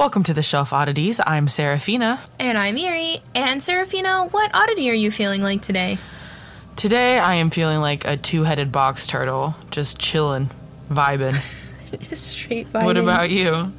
Welcome to the Shelf Oddities. I'm Serafina. And I'm Eerie. And Serafina, what oddity are you feeling like today? Today I am feeling like a two-headed box turtle, just chilling, vibing. Just straight vibing. What about you?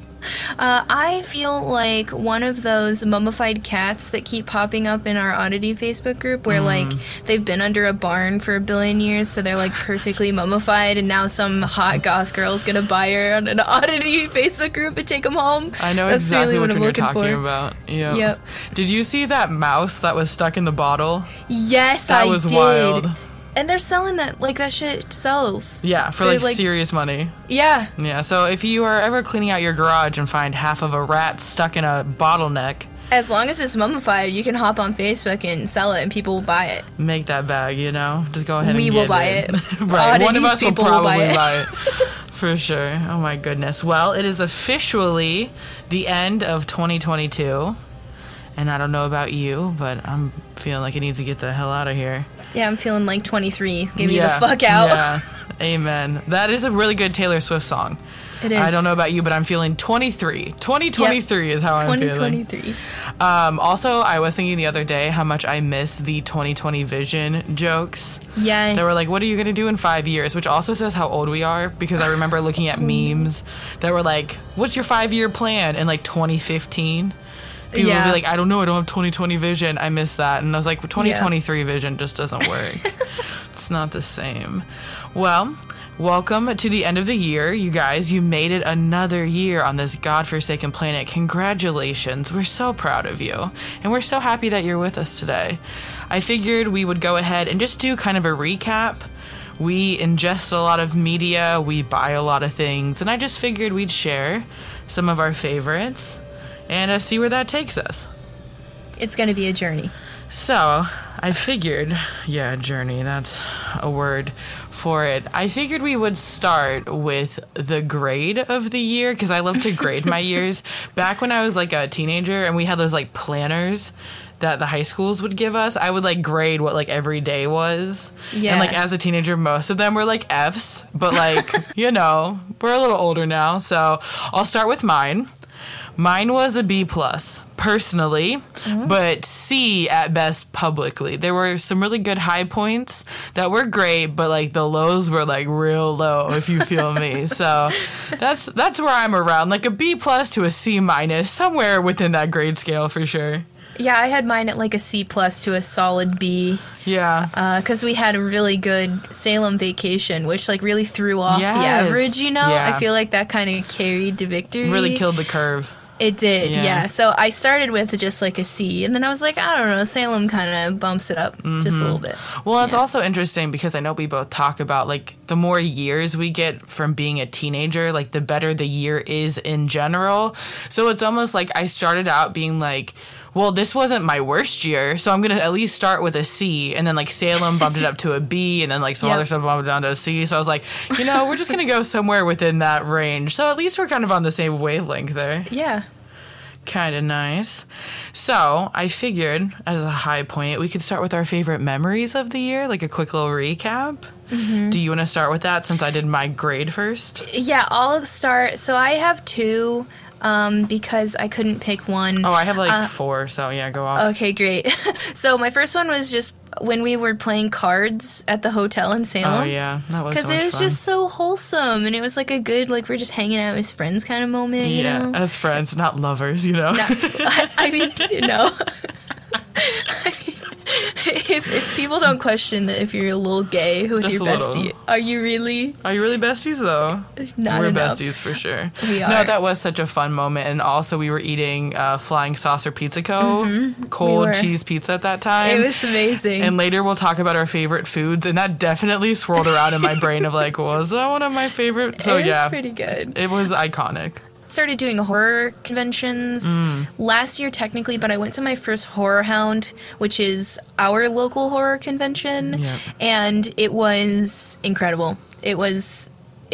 I feel like one of those mummified cats that keep popping up in our Oddity Facebook group where, like, they've been under a barn for a billion years, so they're, like, perfectly mummified, and now some hot goth girl's gonna buy her on an Oddity Facebook group and take them home. I know. That's exactly really what you're talking about. Yeah. Yep. Did you see that mouse that was stuck in the bottle? Yes, I did. That was wild. And they're selling that, like, that shit sells. Yeah, for, like, serious money. Yeah. Yeah, so if you are ever cleaning out your garage and find half of a rat stuck in a bottleneck... As long as it's mummified, you can hop on Facebook and sell it, and people will buy it. Make that bag, you know? Just go ahead and get it. We will buy it. Right, one of us will probably buy it. For sure. Oh, my goodness. Well, it is officially the end of 2022, and I don't know about you, but I'm feeling like it needs to get the hell out of here. Yeah, I'm feeling like 23. Get me the fuck out. Yeah, amen. That is a really good Taylor Swift song. It is. I don't know about you, but I'm feeling 23. 2023 is how I'm feeling. 2023. Also, I was thinking the other day how much I miss the 2020 vision jokes. Yes. They were like, what are you going to do in 5 years? Which also says how old we are, because I remember looking at memes that were like, what's your 5-year plan in, like, 2015? People would be like, I don't know, I don't have 2020 vision. I miss that. And I was like, 2023 vision just doesn't work. It's not the same. Well, welcome to the end of the year, you guys. You made it another year on this godforsaken planet. Congratulations. We're so proud of you. And we're so happy that you're with us today. I figured we would go ahead and just do kind of a recap. We ingest a lot of media. We buy a lot of things. And I just figured we'd share some of our favorites and see where that takes us. It's going to be a journey. So, I figured... Yeah, journey, that's a word for it. I figured we would start with the grade of the year, because I love to grade my years. Back when I was, like, a teenager, and we had those, like, planners that the high schools would give us, I would, like, grade what, like, every day was. Yeah. And, like, as a teenager, most of them were, like, Fs. But, like, you know, we're a little older now, so I'll start with mine. Mine was a B plus, personally, but C at best publicly. There were some really good high points that were great, but, like, the lows were, like, real low, if you feel me. So that's where I'm around, like a B plus to a C minus, somewhere within that grade scale for sure. Yeah, I had mine at, like, a C plus to a solid B. Yeah. Because we had a really good Salem vacation, which, like, really threw off the average, you know? Yeah. I feel like that kind of carried to victory. Really killed the curve. It did, yeah. So I started with just, like, a C, and then I was like, I don't know, Salem kind of bumps it up just a little bit. Well, it's also interesting because I know we both talk about, like, the more years we get from being a teenager, like, the better the year is in general. So it's almost like I started out being like, well, this wasn't my worst year, so I'm going to at least start with a C. And then, like, Salem bumped it up to a B, and then, like, some other stuff bumped it down to a C. So I was like, you know, we're just going to go somewhere within that range. So at least we're kind of on the same wavelength there. Yeah. Kind of nice. So I figured, as a high point, we could start with our favorite memories of the year, like a quick little recap. Mm-hmm. Do you want to start with that since I did my grade first? Yeah, I'll start. So I have two... because I couldn't pick one. Oh, I have, like, four, so yeah, go off. Okay, great. So my first one was just when we were playing cards at the hotel in Salem. Oh, yeah, that was so much fun. Because it was just so wholesome, and it was, like, a good, like, we're just hanging out as friends kind of moment, you know? Yeah, as friends, not lovers, you know? No, I mean, you know. I mean, if people don't question that if you're a little gay with just your bestie, are you really besties though? Not we're enough. Besties for sure. We are. No, that was such a fun moment, and also we were eating Flying Saucer Pizza Co. Cold cheese pizza at that time. It was amazing. And later we'll talk about our favorite foods, and that definitely swirled around in my brain of like, was that one of my favorite? So it was pretty good. It was iconic. Started doing horror conventions last year technically, but I went to my first HorrorHound, which is our local horror convention, and it was incredible.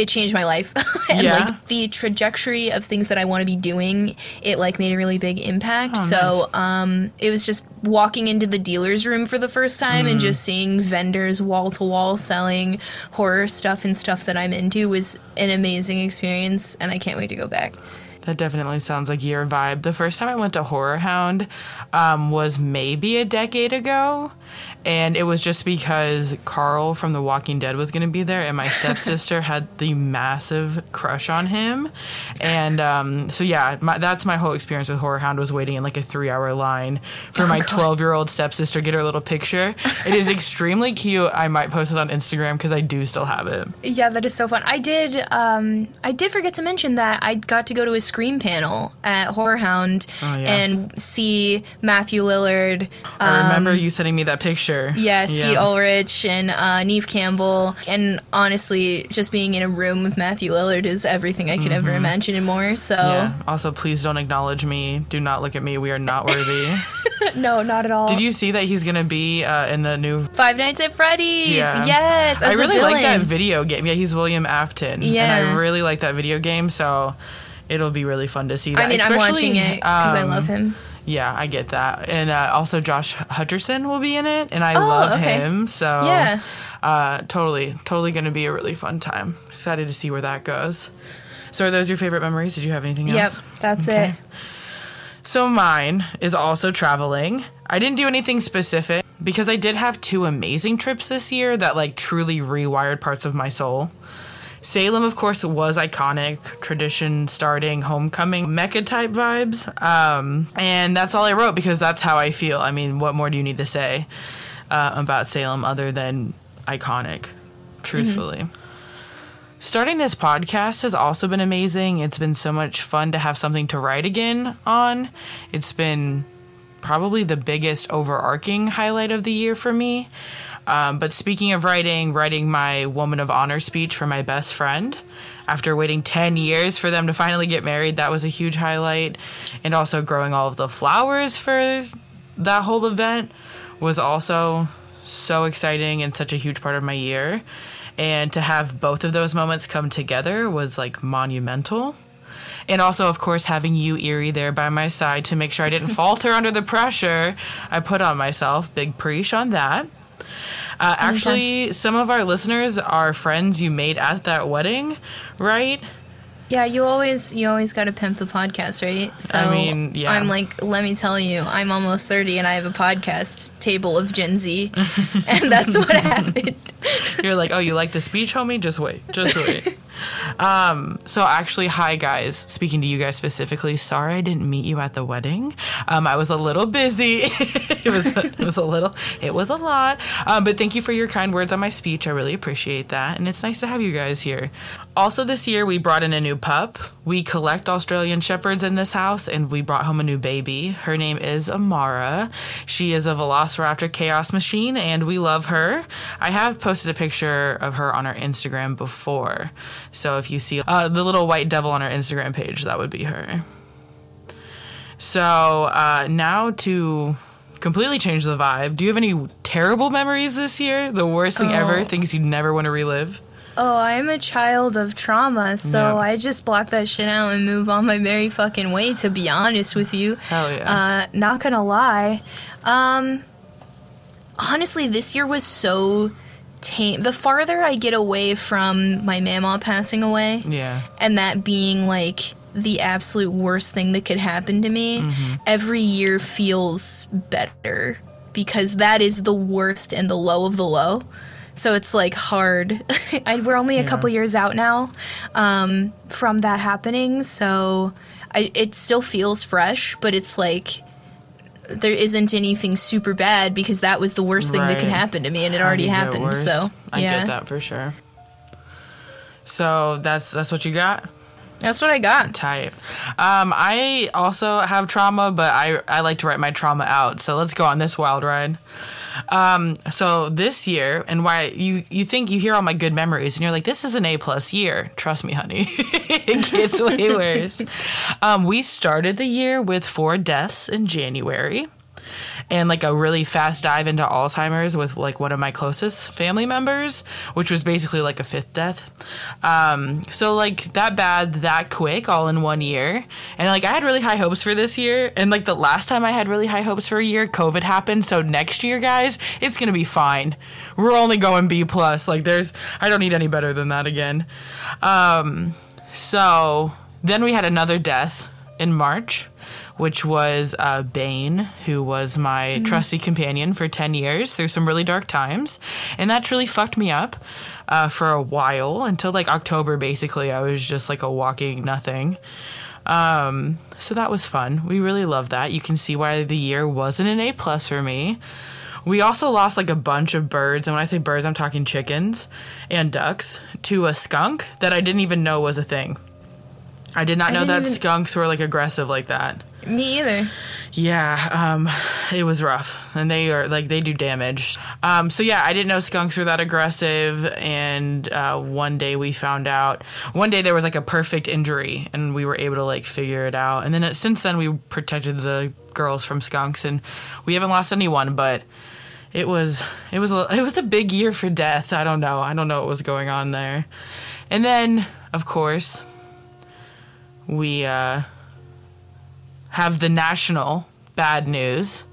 It changed my life. And like the trajectory of things that I want to be doing, it like made a really big impact. Oh, so nice. It was just walking into the dealer's room for the first time and just seeing vendors wall to wall selling horror stuff and stuff that I'm into was an amazing experience, and I can't wait to go back. That definitely sounds like your vibe. The first time I went to HorrorHound was maybe a decade ago, and it was just because Carl from The Walking Dead was going to be there, and my stepsister had the massive crush on him. And so, yeah, that's my whole experience with HorrorHound, was waiting in like a 3-hour line for my 12-year-old stepsister to get her little picture. It is extremely cute. I might post it on Instagram because I do still have it. Yeah, that is so fun. I did forget to mention that I got to go to a Scream panel at HorrorHound and see Matthew Lillard. I remember you sending me that picture. Skeet Ulrich and Neve Campbell. And honestly, just being in a room with Matthew Lillard is everything I could ever imagine and more. So also, please don't acknowledge me. Do not look at me. We are not worthy. No, not at all. Did you see that he's going to be in the new Five Nights at Freddy's? Yeah. Yes. I really like that video game. Yeah, he's William Afton. Yeah. And I really like that video game, so it'll be really fun to see that. I mean, especially, I'm watching it because I love him. Yeah, I get that. And also Josh Hutcherson will be in it, and I love him. So yeah. Totally going to be a really fun time. Excited to see where that goes. So are those your favorite memories? Did you have anything else? Yep, that's it. So mine is also traveling. I didn't do anything specific because I did have 2 amazing trips this year that like truly rewired parts of my soul. Salem, of course, was iconic, tradition-starting, homecoming, Mecca-type vibes. And that's all I wrote because that's how I feel. I mean, what more do you need to say about Salem other than iconic, truthfully? Mm-hmm. Starting this podcast has also been amazing. It's been so much fun to have something to write again on. It's been probably the biggest overarching highlight of the year for me. But speaking of writing my Woman of Honor speech for my best friend, after waiting 10 years for them to finally get married, that was a huge highlight. And also growing all of the flowers for that whole event was also so exciting and such a huge part of my year. And to have both of those moments come together was like monumental. And also, of course, having you, Eerie, there by my side to make sure I didn't falter under the pressure I put on myself. Big preach on that. Actually, some of our listeners are friends you made at that wedding, right? Yeah, you always got to pimp the podcast, right? So I mean, yeah. I'm like, let me tell you, I'm almost 30 and I have a podcast, Table of Gen Z, and that's what happened. You're like, oh, you like the speech, homie? Just wait. So actually, hi guys, speaking to you guys specifically, sorry I didn't meet you at the wedding. I was a little busy. It was a lot. But thank you for your kind words on my speech. I really appreciate that. And it's nice to have you guys here. Also this year, we brought in a new pup. We collect Australian shepherds in this house, and we brought home a new baby. Her name is Amara. She is a Velociraptor chaos machine, and we love her. I have posted a picture of her on our Instagram before. So if you see the little white devil on our Instagram page, that would be her. So now to completely change the vibe, do you have any terrible memories this year? The worst thing ever, things you'd never want to relive? Oh, I'm a child of trauma, so I just block that shit out and move on my merry fucking way, to be honest with you. Hell yeah. Not gonna lie. Honestly, this year was so tame. The farther I get away from my mamaw passing away, and that being like the absolute worst thing that could happen to me, every year feels better because that is the worst and the low of the low. So it's like hard. We're only a couple years out now from that happening, so it still feels fresh, but it's like there isn't anything super bad because that was the worst thing that could happen to me, and it already happened. So I get that for sure. So that's what you got? That's what I got. Type. I also have trauma, but I like to write my trauma out. So let's go on this wild ride. So this year, and why you think you hear all my good memories and you're like, this is an A+ year. Trust me, honey. It gets way worse. We started the year with 4 deaths in January and like a really fast dive into Alzheimer's with like one of my closest family members, which was basically like a 5th death. So like that bad, that quick, all in one year. And like I had really high hopes for this year. And like the last time I had really high hopes for a year, COVID happened. So next year, guys, it's going to be fine. We're only going B+. Like I don't need any better than that again. So Then we had another death in March, which was Bane, who was my trusty companion for 10 years through some really dark times. And that truly fucked me up for a while, until like October, basically. I was just like a walking nothing. So that was fun. We really loved that. You can see why the year wasn't an A+ for me. We also lost like a bunch of birds. And when I say birds, I'm talking chickens and ducks to a skunk that I didn't even know was a thing. I did not know that skunks were like aggressive like that. Me either. Yeah, it was rough, and they are like they do damage. So yeah, I didn't know skunks were that aggressive. And one day we found out. One day there was like a perfect injury, and we were able to like figure it out. And then since then we protected the girls from skunks, and we haven't lost anyone. But it was a big year for death. I don't know what was going on there. And then of course we have the national bad news,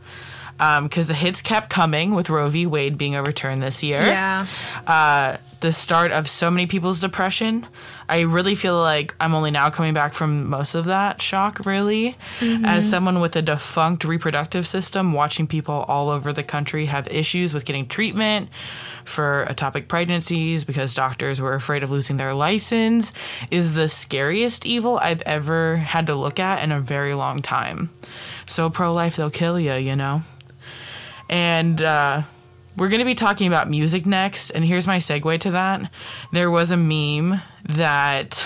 because the hits kept coming with Roe v. Wade being overturned this year. Yeah. The start of so many people's depression. I really feel like I'm only now coming back from most of that shock, really. Mm-hmm. As someone with a defunct reproductive system, watching people all over the country have issues with getting treatment for ectopic pregnancies because doctors were afraid of losing their license is the scariest evil I've ever had to look at in a very long time. So pro-life, they'll kill you, you know? And we're going to be talking about music next, and here's my segue to that. There was a meme that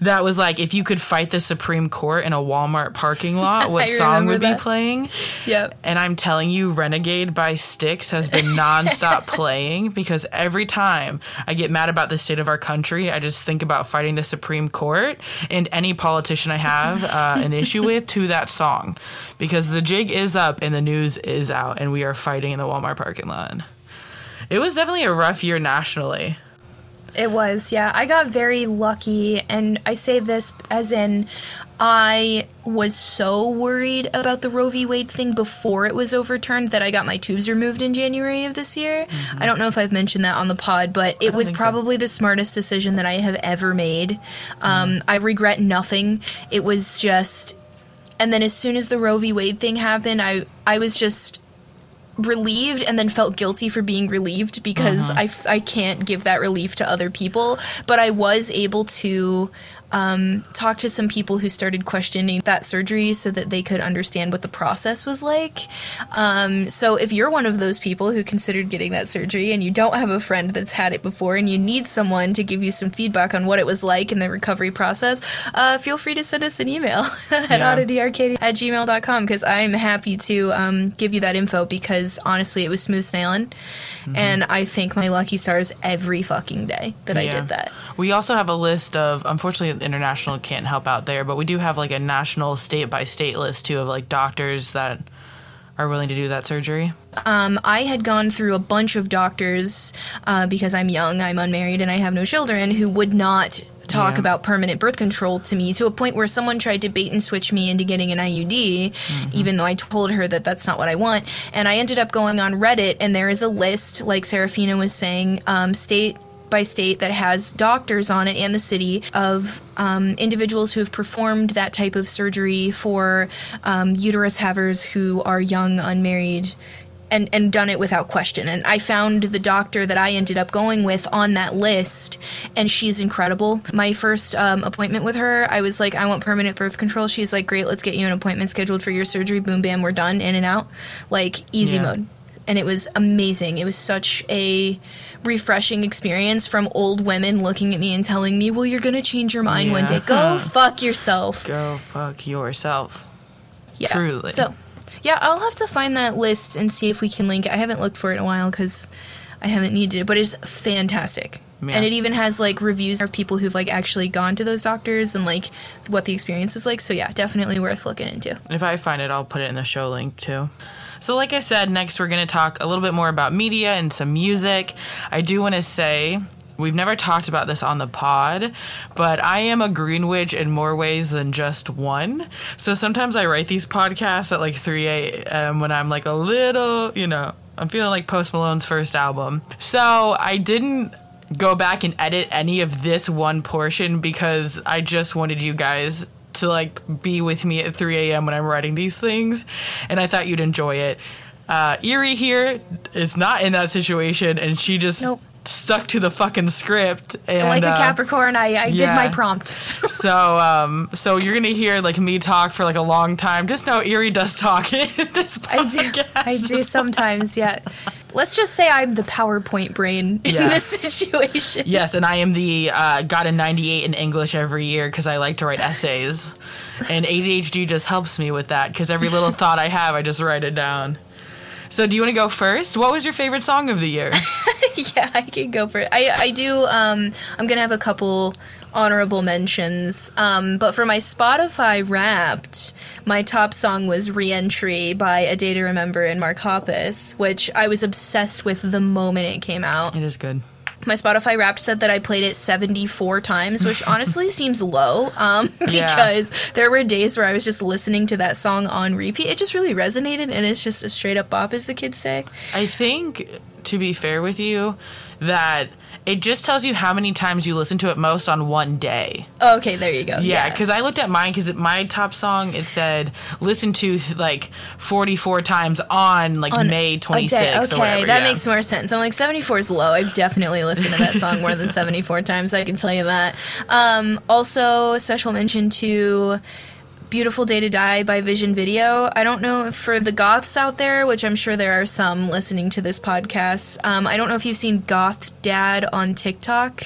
that was like, if you could fight the Supreme Court in a Walmart parking lot, what song would be playing? Yep. And I'm telling you, Renegade by Styx has been nonstop playing, because every time I get mad about the state of our country, I just think about fighting the Supreme Court and any politician I have an issue with to that song, because the jig is up and the news is out, and we are fighting in the Walmart parking lot. It was definitely a rough year nationally. It was, yeah. I got very lucky, and I say this as in I was so worried about the Roe v. Wade thing before it was overturned that I got my tubes removed in January of this year. Mm-hmm. I don't know if I've mentioned that on the pod, but it was probably the smartest decision that I have ever made. I regret nothing. It was just... And then as soon as the Roe v. Wade thing happened, I was just... relieved, and then felt guilty for being relieved, because I can't give that relief to other people. But I was able to talk to some people who started questioning that surgery so that they could understand what the process was like. So if you're one of those people who considered getting that surgery and you don't have a friend that's had it before and you need someone to give you some feedback on what it was like in the recovery process, feel free to send us an email at oddityarcadia@gmail.com, because I'm happy to give you that info, because honestly it was smooth sailing. Mm-hmm. And I thank my lucky stars every fucking day that I did that. We also have a list of, unfortunately international can't help out there, but we do have like a national state by state list too of like doctors that are willing to do that surgery. I had gone through a bunch of doctors because I'm young, I'm unmarried, and I have no children, who would not talk about permanent birth control to me, to a point where someone tried to bait and switch me into getting an IUD, even though I told her that that's not what I want. And I ended up going on Reddit, and there is a list, like Serafina was saying, state by state, that has doctors on it, and the city, of individuals who have performed that type of surgery for uterus havers who are young, unmarried, and done it without question. And I found the doctor that I ended up going with on that list, and she's incredible. My first appointment with her, I was like, I want permanent birth control. She's like, great, let's get you an appointment scheduled for your surgery. Boom, bam, we're done, in and out. Like, easy mode. And it was amazing. It was such a refreshing experience from old women looking at me and telling me, well, you're going to change your mind one day. Go fuck yourself. Go fuck yourself. Yeah. Truly. So, yeah, I'll have to find that list and see if we can link it. I haven't looked for it in a while because I haven't needed it, but it's fantastic. Yeah. And it even has, like, reviews of people who've, like, actually gone to those doctors and, like, what the experience was like. So, yeah, definitely worth looking into. If I find it, I'll put it in the show link, too. So like I said, next we're going to talk a little bit more about media and some music. I do want to say, we've never talked about this on the pod, but I am a greenwich in more ways than just one. So sometimes I write these podcasts at like 3 a.m. when I'm like a little, you know, I'm feeling like Post Malone's first album. So I didn't go back and edit any of this one portion because I just wanted you guys to, like, be with me at 3 a.m. when I'm writing these things, and I thought you'd enjoy it. Eerie here is not in that situation, and she just stuck to the fucking script. And, like a Capricorn, I did my prompt. So you're going to hear, like, me talk for, like, a long time. Just know Eerie does talk in this podcast. I do sometimes, yeah. Let's just say I'm the PowerPoint brain in this situation. Yes, and I am the got a 98 in English every year because I like to write essays. And ADHD just helps me with that because every little thought I have, I just write it down. So do you want to go first? What was your favorite song of the year? Yeah, I can go first. I do. I'm going to have a couple honorable mentions. But for my Spotify Wrapped, my top song was Reentry by A Day to Remember and Mark Hoppus, which I was obsessed with the moment it came out. It is good. My Spotify Wrapped said that I played it 74 times, which honestly seems low because there were days where I was just listening to that song on repeat. It just really resonated, and it's just a straight-up bop, as the kids say. I think, to be fair with you, that it just tells you how many times you listen to it most on one day. Oh, okay, there you go. Yeah, because I looked at mine, because my top song, it said, listen to, like, 44 times on, like, on May 26th or whatever. Okay, that makes more sense. I'm like, 74 is low. I've definitely listened to that song more than 74 times, I can tell you that. Also, a special mention to Beautiful Day to Die by Vision Video. I don't know if for the goths out there, which I'm sure there are some listening to this podcast, I don't know if you've seen Goth Dad on TikTok,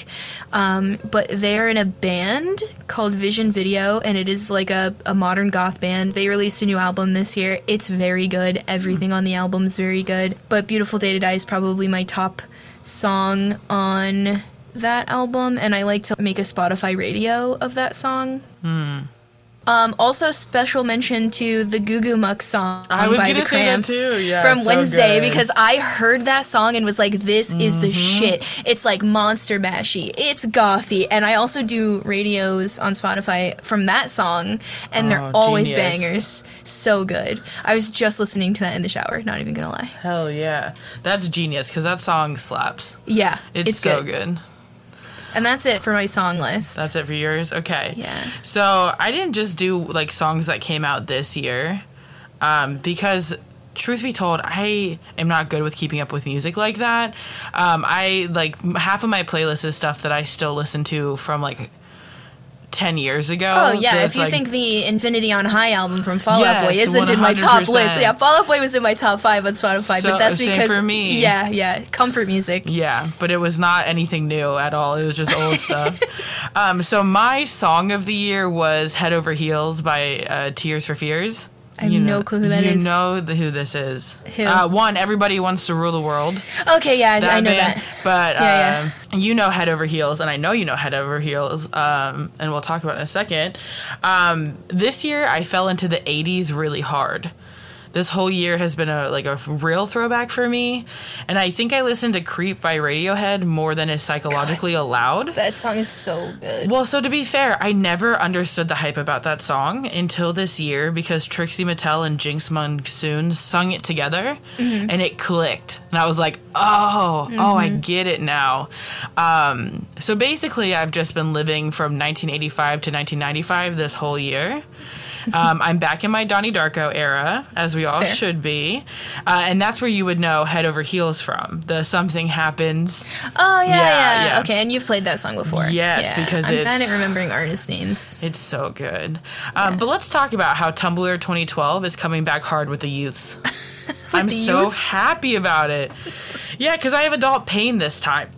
but they're in a band called Vision Video, and it is like a modern goth band. They released a new album this year. It's very good. Everything on the album is very good, but Beautiful Day to Die is probably my top song on that album, and I like to make a Spotify radio of that song. Also, special mention to the Goo Goo Muck song by The Cramps from Wednesday, because I heard that song and was like, this is the shit. It's like monster mashy. It's gothy. And I also do radios on Spotify from that song, and they're always bangers. So good. I was just listening to that in the shower, not even going to lie. Hell yeah. That's genius, because that song slaps. Yeah. It's so good. And that's it for my song list. That's it for yours? Okay. Yeah. So I didn't just do, like, songs that came out this year, because, truth be told, I am not good with keeping up with music like that. I, like, half of my playlist is stuff that I still listen to from, like, 10 years ago. Oh, yeah. If you think the Infinity on High album from Fall Out Boy isn't 100%. In my top list. Yeah, Fall Out Boy was in my top 5 on Spotify, but that's because for me. Yeah, comfort music. Yeah, but it was not anything new at all. It was just old stuff. So my song of the year was Head Over Heels by Tears for Fears. I have no clue who that is. You know who this is. Who? Everybody Wants to Rule the World. Okay, yeah, I know that. But you know Head Over Heels, and I know you know Head Over Heels, and we'll talk about it in a second. This year, I fell into the 80s really hard. This whole year has been a real throwback for me, and I think I listened to Creep by Radiohead more than is psychologically allowed. That song is so good. Well, so to be fair, I never understood the hype about that song until this year, because Trixie Mattel and Jinx Monsoon sung it together, and it clicked. And I was like, oh, I get it now. So basically, I've just been living from 1985 to 1995 this whole year. I'm back in my Donnie Darko era, as we all should be. And that's where you would know Head Over Heels from. The Something Happens. Oh, yeah. Okay, and you've played that song before. Yes, because I'm bad at remembering artist names. It's so good. But let's talk about how Tumblr 2012 is coming back hard with the youths. I'm so happy about it. Yeah, because I have adult pain this time.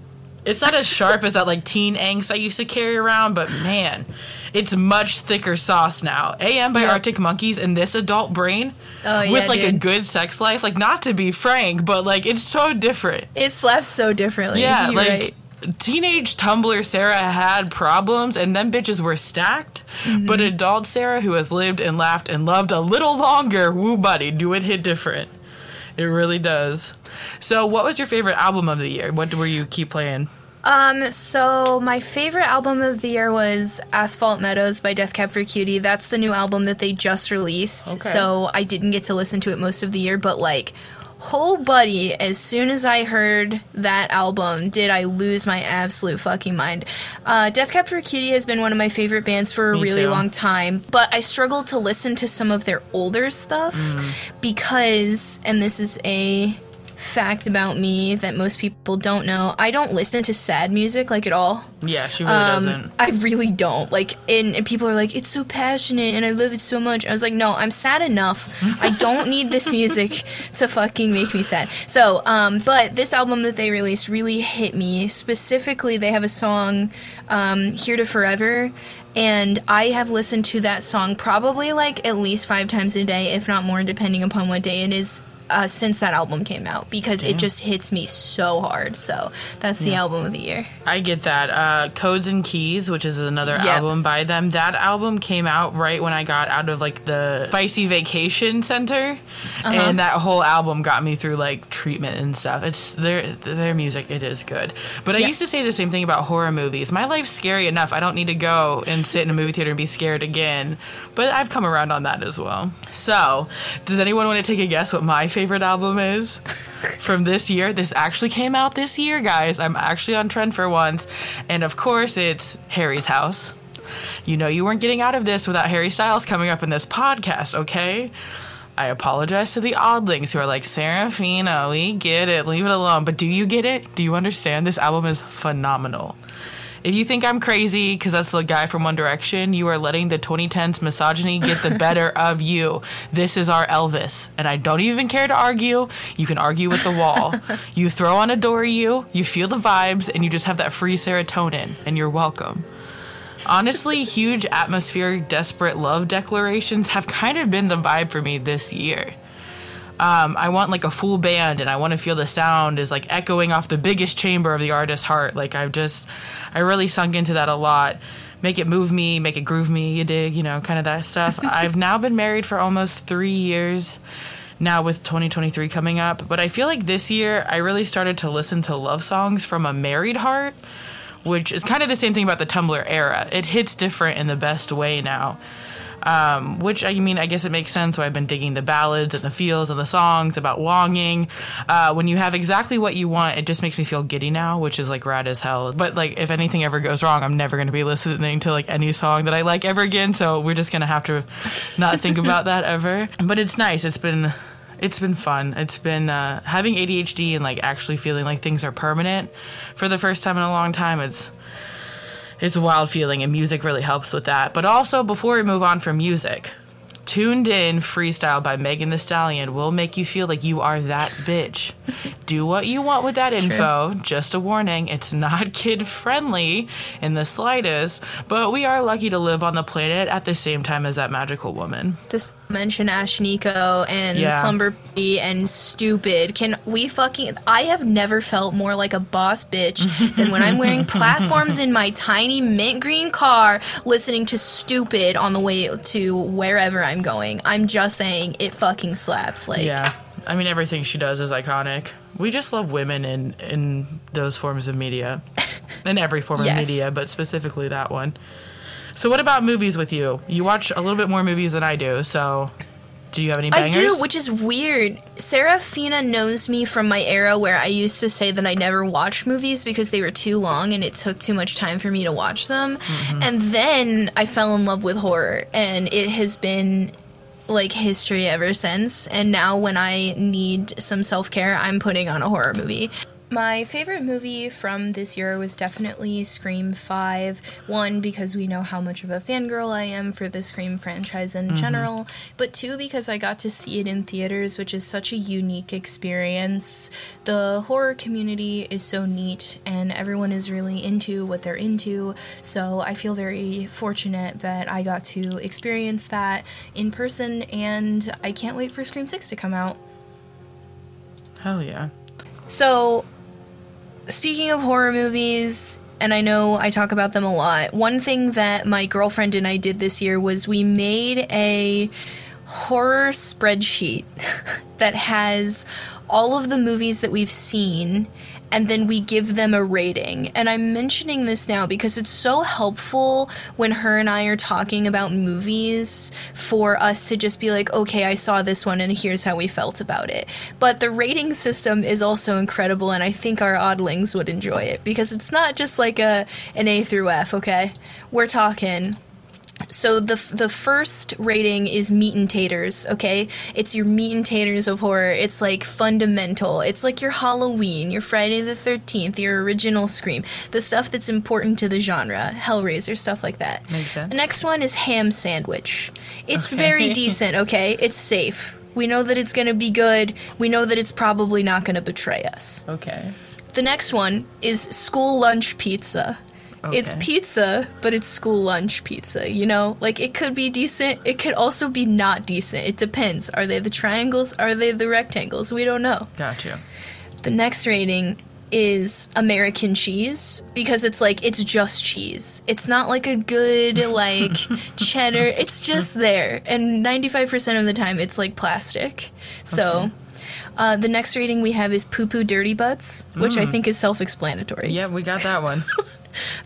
It's not as sharp as that, like, teen angst I used to carry around, but man, it's much thicker sauce now. AM by Arctic Monkeys and this adult brain with, like, a good sex life. Like, not to be frank, but, like, it's so different. It slaps so differently. Yeah, you're like, teenage Tumblr Sarah had problems, and them bitches were stacked. But adult Sarah, who has lived and laughed and loved a little longer, woo buddy, do it hit different. It really does. So what was your favorite album of the year? What were you keep playing? So my favorite album of the year was Asphalt Meadows by Death Cab for Cutie. That's the new album that they just released. Okay. So I didn't get to listen to it most of the year, but, like, whole buddy, as soon as I heard that album, did I lose my absolute fucking mind. Death Cab for Cutie has been one of my favorite bands for a really long time, but I struggled to listen to some of their older stuff because, and this is a fact about me that most people don't know, I don't listen to sad music, like, at all. Yeah, she really doesn't. I really don't. Like, and people are like, it's so passionate, and I love it so much. I was like, no, I'm sad enough. I don't need this music to fucking make me sad. So, but this album that they released really hit me. Specifically, they have a song, Here to Forever, and I have listened to that song probably, like, at least 5 times a day, if not more, depending upon what day it is. Since that album came out, because it just hits me so hard. So that's the album of the year. I get that. Codes and Keys, which is another album by them. That album came out right when I got out of, like, the spicy vacation center, and that whole album got me through, like, treatment and stuff. It's their music. It is good. But I used to say the same thing about horror movies. My life's scary enough. I don't need to go and sit in a movie theater and be scared again. But I've come around on that as well. So, does anyone want to take a guess what my favorite album is from this year? This actually came out this year, guys. I'm actually on trend for once. And of course, it's Harry's House. You know you weren't getting out of this without Harry Styles coming up in this podcast, okay? I apologize to the oddlings who are like, Serafina, we get it. Leave it alone. But do you get it? Do you understand? This album is phenomenal. If you think I'm crazy, because that's the guy from One Direction, you are letting the 2010s misogyny get the better of you. This is our Elvis, and I don't even care to argue. You can argue with the wall. You throw on Adore You, you feel the vibes, and you just have that free serotonin, and you're welcome. Honestly, huge atmospheric, desperate love declarations have kind of been the vibe for me this year. I want, like, a full band, and I want to feel the sound is, like, echoing off the biggest chamber of the artist's heart. Like, I really sunk into that a lot. Make it move me, make it groove me, you dig, you know, kind of that stuff. I've now been married for almost 3 years now, with 2023 coming up. But I feel like this year I really started to listen to love songs from a married heart, which is kind of the same thing about the Tumblr era. It hits different in the best way now. Which, I mean, I guess it makes sense why I've been digging the ballads and the feels and the songs about longing. When you have exactly what you want, it just makes me feel giddy now, which is, like, rad as hell. But, like, if anything ever goes wrong, I'm never going to be listening to, like, any song that I like ever again, so we're just going to have to not think about that ever. But it's nice. It's been fun. It's been having ADHD and, like, actually feeling like things are permanent for the first time in a long time. It's a wild feeling, and music really helps with that. But also, before we move on from music, Tuned In Freestyle by Megan Thee Stallion will make you feel like you are that bitch. Do what you want with that info. True. Just a warning, it's not kid-friendly in the slightest, but we are lucky to live on the planet at the same time as that magical woman. Just mention Ashniko and Slumber Party and Stupid. Can we fucking... I have never felt more like a boss bitch than when I'm wearing platforms in my tiny mint green car listening to Stupid on the way to wherever I'm going. I'm just saying, it fucking slaps. Like, yeah. I mean, everything she does is iconic. We just love women in those forms of media. In every form of media, but specifically that one. So what about movies with you? You watch a little bit more movies than I do, so do you have any bangers? I do, which is weird. Serafina knows me from my era where I used to say that I never watched movies because they were too long and it took too much time for me to watch them. Mm-hmm. And then I fell in love with horror, and it has been... like history ever since. And now when I need some self-care, I'm putting on a horror movie. My favorite movie from this year was definitely Scream 5. One, because we know how much of a fangirl I am for the Scream franchise in general, but two, because I got to see it in theaters, which is such a unique experience. The horror community is so neat, and everyone is really into what they're into, so I feel very fortunate that I got to experience that in person, and I can't wait for Scream 6 to come out. Hell yeah. So... speaking of horror movies, and I know I talk about them a lot, one thing that my girlfriend and I did this year was we made a horror spreadsheet that has all of the movies that we've seen, and then we give them a rating. And I'm mentioning this now because it's so helpful when her and I are talking about movies for us to just be like, okay, I saw this one and here's how we felt about it. But the rating system is also incredible, and I think our oddlings would enjoy it because it's not just like an A through F, okay? We're talking... So the first rating is meat and taters, okay? It's your meat and taters of horror. It's like fundamental. It's like your Halloween, your Friday the 13th, your original Scream. The stuff that's important to the genre. Hellraiser, stuff like that. Makes sense. The next one is ham sandwich. It's very decent, okay? It's safe. We know that it's going to be good. We know that it's probably not going to betray us. Okay. The next one is school lunch pizza. Okay. It's pizza, but it's school lunch pizza, you know? Like, it could be decent. It could also be not decent. It depends. Are they the triangles? Are they the rectangles? We don't know. Gotcha. The next rating is American cheese, because it's like, it's just cheese. It's not like a good, like, cheddar. It's just there. And 95% of the time, it's like plastic. So... Okay. The next rating we have is poo-poo dirty butts, which I think is self-explanatory. Yeah, we got that one.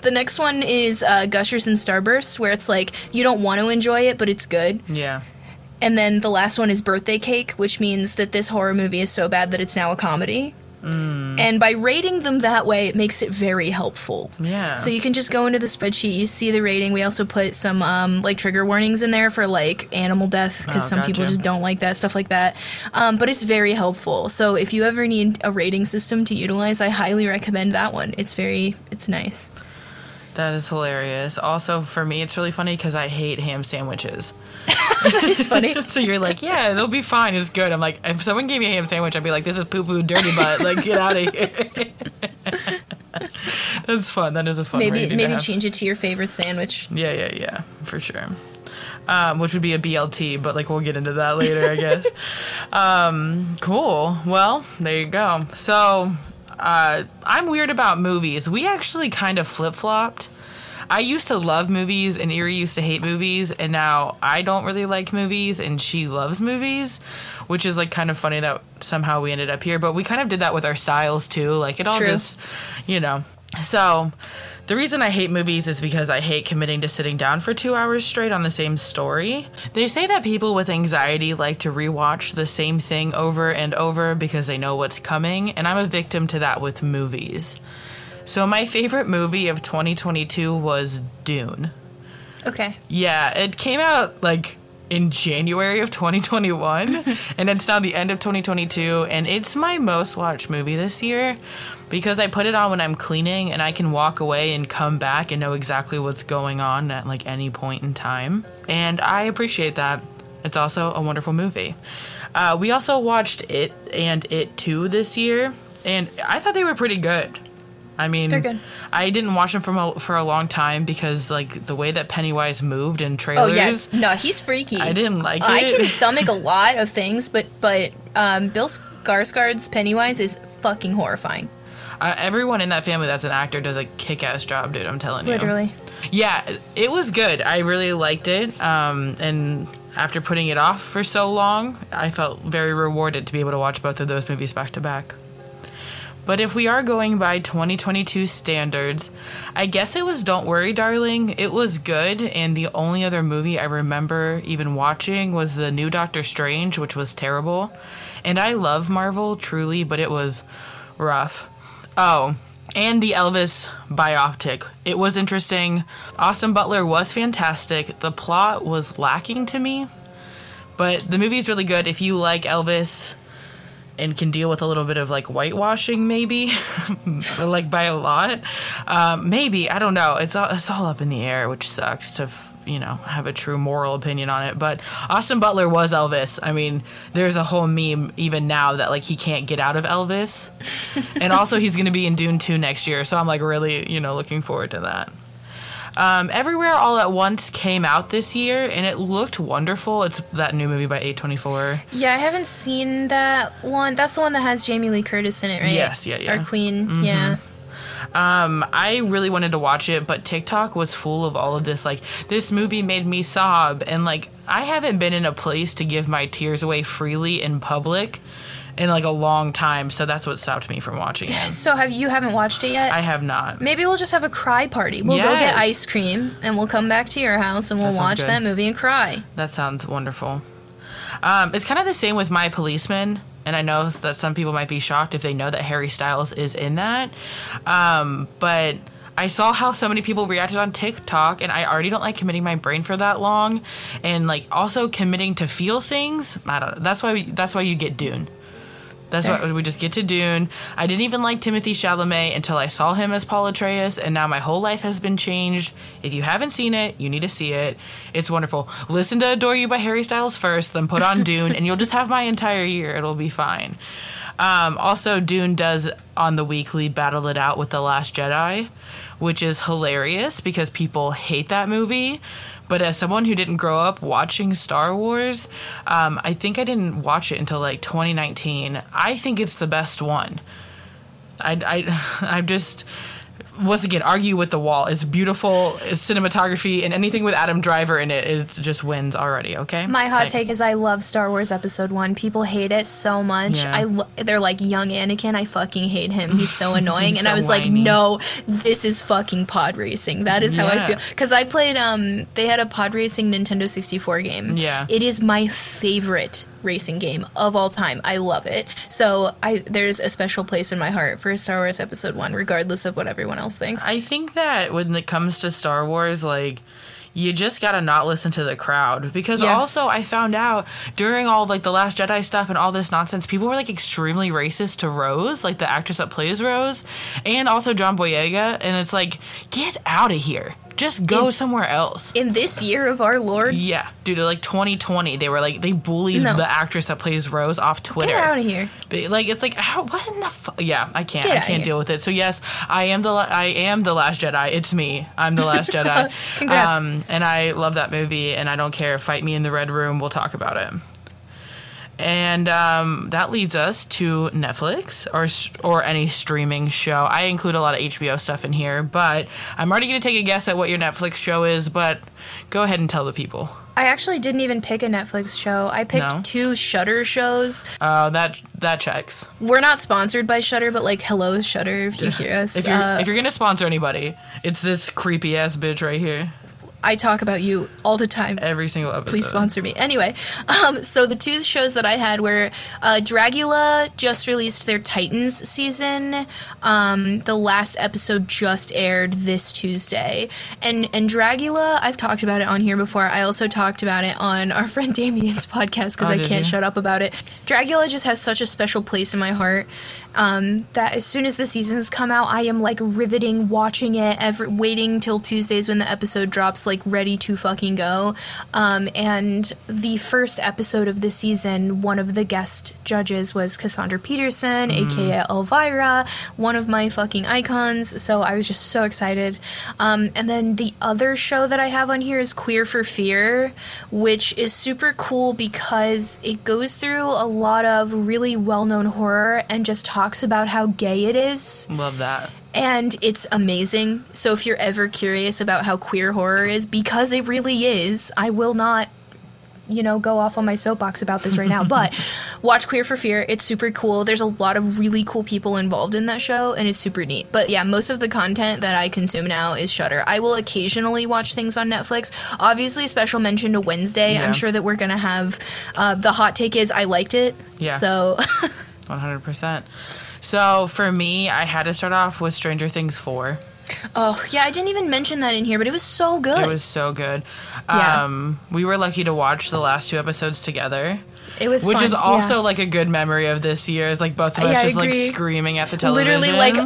The next one is Gushers and Starburst, where it's like, you don't want to enjoy it, but it's good. Yeah. And then the last one is birthday cake, which means that this horror movie is so bad that it's now a comedy. Mm. And by rating them that way, it makes it very helpful. Yeah. So you can just go into the spreadsheet, you see the rating. We also put some, like, trigger warnings in there for, like, animal death, because some people just don't like that, stuff like that. But it's very helpful. So if you ever need a rating system to utilize, I highly recommend that one. It's nice. That is hilarious. Also, for me, it's really funny because I hate ham sandwiches. That is funny. So you're like, yeah, it'll be fine. It's good. I'm like, if someone gave me a ham sandwich, I'd be like, this is poo-poo dirty butt. Like, get out of here. That's fun. That is a fun rating. Maybe change it to your favorite sandwich. Yeah. For sure. Which would be a BLT, but, like, we'll get into that later, I guess. Cool. Well, there you go. So... I'm weird about movies. We actually kind of flip-flopped. I used to love movies, and Eerie used to hate movies, and now I don't really like movies, and she loves movies, which is, like, kind of funny that somehow we ended up here, but we kind of did that with our styles, too. Like, it all just, you know. So, the reason I hate movies is because I hate committing to sitting down for 2 hours straight on the same story. They say that people with anxiety like to rewatch the same thing over and over because they know what's coming, and I'm a victim to that with movies. So my favorite movie of 2022 was Dune. Okay. Yeah, it came out, like... in January of 2021, and it's now the end of 2022, and it's my most watched movie this year because I put it on when I'm cleaning, and I can walk away and come back and know exactly what's going on at, like, any point in time, and I appreciate that. It's also a wonderful movie. We also watched It and It 2 this year, and I thought they were pretty good. I mean, they're good. I didn't watch him for a long time because, like, the way that Pennywise moved in trailers. Oh, yeah. No, he's freaky. I didn't like it. I can stomach a lot of things, but Bill Skarsgård's Pennywise is fucking horrifying. Everyone in that family that's an actor does a kick-ass job, dude. I'm telling you. Literally. Yeah, it was good. I really liked it. And after putting it off for so long, I felt very rewarded to be able to watch both of those movies back-to-back. But if we are going by 2022 standards, I guess it was Don't Worry, Darling. It was good, and the only other movie I remember even watching was the new Doctor Strange, which was terrible. And I love Marvel, truly, but it was rough. Oh, and the Elvis biopic. It was interesting. Austin Butler was fantastic. The plot was lacking to me, but the movie is really good. If you like Elvis... and can deal with a little bit of, like, whitewashing, maybe, like, by a lot. Maybe, I don't know. It's all up in the air, which sucks to, have a true moral opinion on it. But Austin Butler was Elvis. I mean, there's a whole meme even now that, like, he can't get out of Elvis. And also he's going to be in Dune 2 next year. So I'm, like, really, looking forward to that. Everywhere All at Once came out this year, and it looked wonderful. It's that new movie by A24. Yeah, I haven't seen that one. That's the one that has Jamie Lee Curtis in it, right? Yes, yeah. Our queen, mm-hmm. Yeah. I really wanted to watch it, but TikTok was full of all of this, like, this movie made me sob, and, like, I haven't been in a place to give my tears away freely in public in like a long time, so that's what stopped me from watching it. So you haven't watched it yet? I have not. Maybe we'll just have a cry party. We'll go get ice cream and we'll come back to your house and we'll watch that movie and cry. That sounds wonderful. It's kind of the same with My Policeman, and I know that some people might be shocked if they know that Harry Styles is in that, but I saw how so many people reacted on TikTok, and I already don't like committing my brain for that long, and like also committing to feel things. I don't know. That's why you get Dune. That's why we just get to Dune. I didn't even like Timothée Chalamet until I saw him as Paul Atreides, and now my whole life has been changed. If you haven't seen it, you need to see it. It's wonderful. Listen to Adore You by Harry Styles first, then put on Dune, and you'll just have my entire year. It'll be fine. Also, Dune does, on the weekly, battle it out with The Last Jedi, which is hilarious because people hate that movie. But as someone who didn't grow up watching Star Wars, I think I didn't watch it until like 2019. I think it's the best one. I'm just, once again, argue with the wall. It's beautiful. It's cinematography, and anything with Adam Driver in it, it just wins already, okay? My hot take is I love Star Wars Episode 1. People hate it so much. Yeah. They're like, young Anakin, I fucking hate him. He's so annoying. He's and so I was whiny. Like, no, this is fucking pod racing. That is how I feel. Because I played, they had a pod racing Nintendo 64 game. Yeah. It is my favorite racing game of all time. I love it. So there's a special place in my heart for Star Wars Episode 1, regardless of what everyone else thinks. I think that when it comes to Star Wars, like, you just gotta not listen to the crowd. Because also, I found out during all, like, The Last Jedi stuff and all this nonsense, people were, like, extremely racist to Rose, like, the actress that plays Rose, and also John Boyega, and it's like, get out of here. Just go somewhere else. In this year of our Lord? Yeah. Dude, like, 2020, they were, like, they bullied the actress that plays Rose off Twitter. Get out of here. But, like, it's like, what in the fuck? Yeah, I can't deal with it. So, yes, I am the Last Jedi. It's me. I'm the Last Jedi. Congrats. And I love that movie, and I don't care. Fight me in the Red Room. We'll talk about it. And that leads us to Netflix or any streaming show. I include a lot of HBO stuff in here, but I'm already going to take a guess at what your Netflix show is, but go ahead and tell the people. I actually didn't even pick a Netflix show. I picked two Shudder shows. That checks. We're not sponsored by Shudder, but, like, hello, Shudder, if you hear us. If you're going to sponsor anybody, it's this creepy-ass bitch right here. I talk about you all the time. Every single episode. Please sponsor me. Anyway, so the two shows that I had were Dragula just released their Titans season. The last episode just aired this Tuesday. And Dragula, I've talked about it on here before. I also talked about it on our friend Damien's podcast because I can't shut up about it. Dragula just has such a special place in my heart. That as soon as the seasons come out, I am, like, riveting, watching it, waiting till Tuesdays when the episode drops, like, ready to fucking go. And the first episode of the season, one of the guest judges was Cassandra Peterson, aka Elvira, one of my fucking icons, so I was just so excited. And then the other show that I have on here is Queer for Fear, which is super cool because it goes through a lot of really well-known horror and just talks about how gay it is. Love that. And it's amazing. So if you're ever curious about how queer horror is, because it really is, I will not, go off on my soapbox about this right now, but watch Queer for Fear. It's super cool. There's a lot of really cool people involved in that show, and it's super neat. But yeah, most of the content that I consume now is Shudder. I will occasionally watch things on Netflix. Obviously, special mention to Wednesday. Yeah. I'm sure that we're going to have... the hot take is I liked it. Yeah. So... 100%. So for me, I had to start off with Stranger Things 4. Oh, yeah, I didn't even mention that in here, but it was so good. It was so good. Yeah. We were lucky to watch the last two episodes together. It was Which fun. Is also, like, a good memory of this year. It's like both of us just, like, screaming at the television. Literally, like,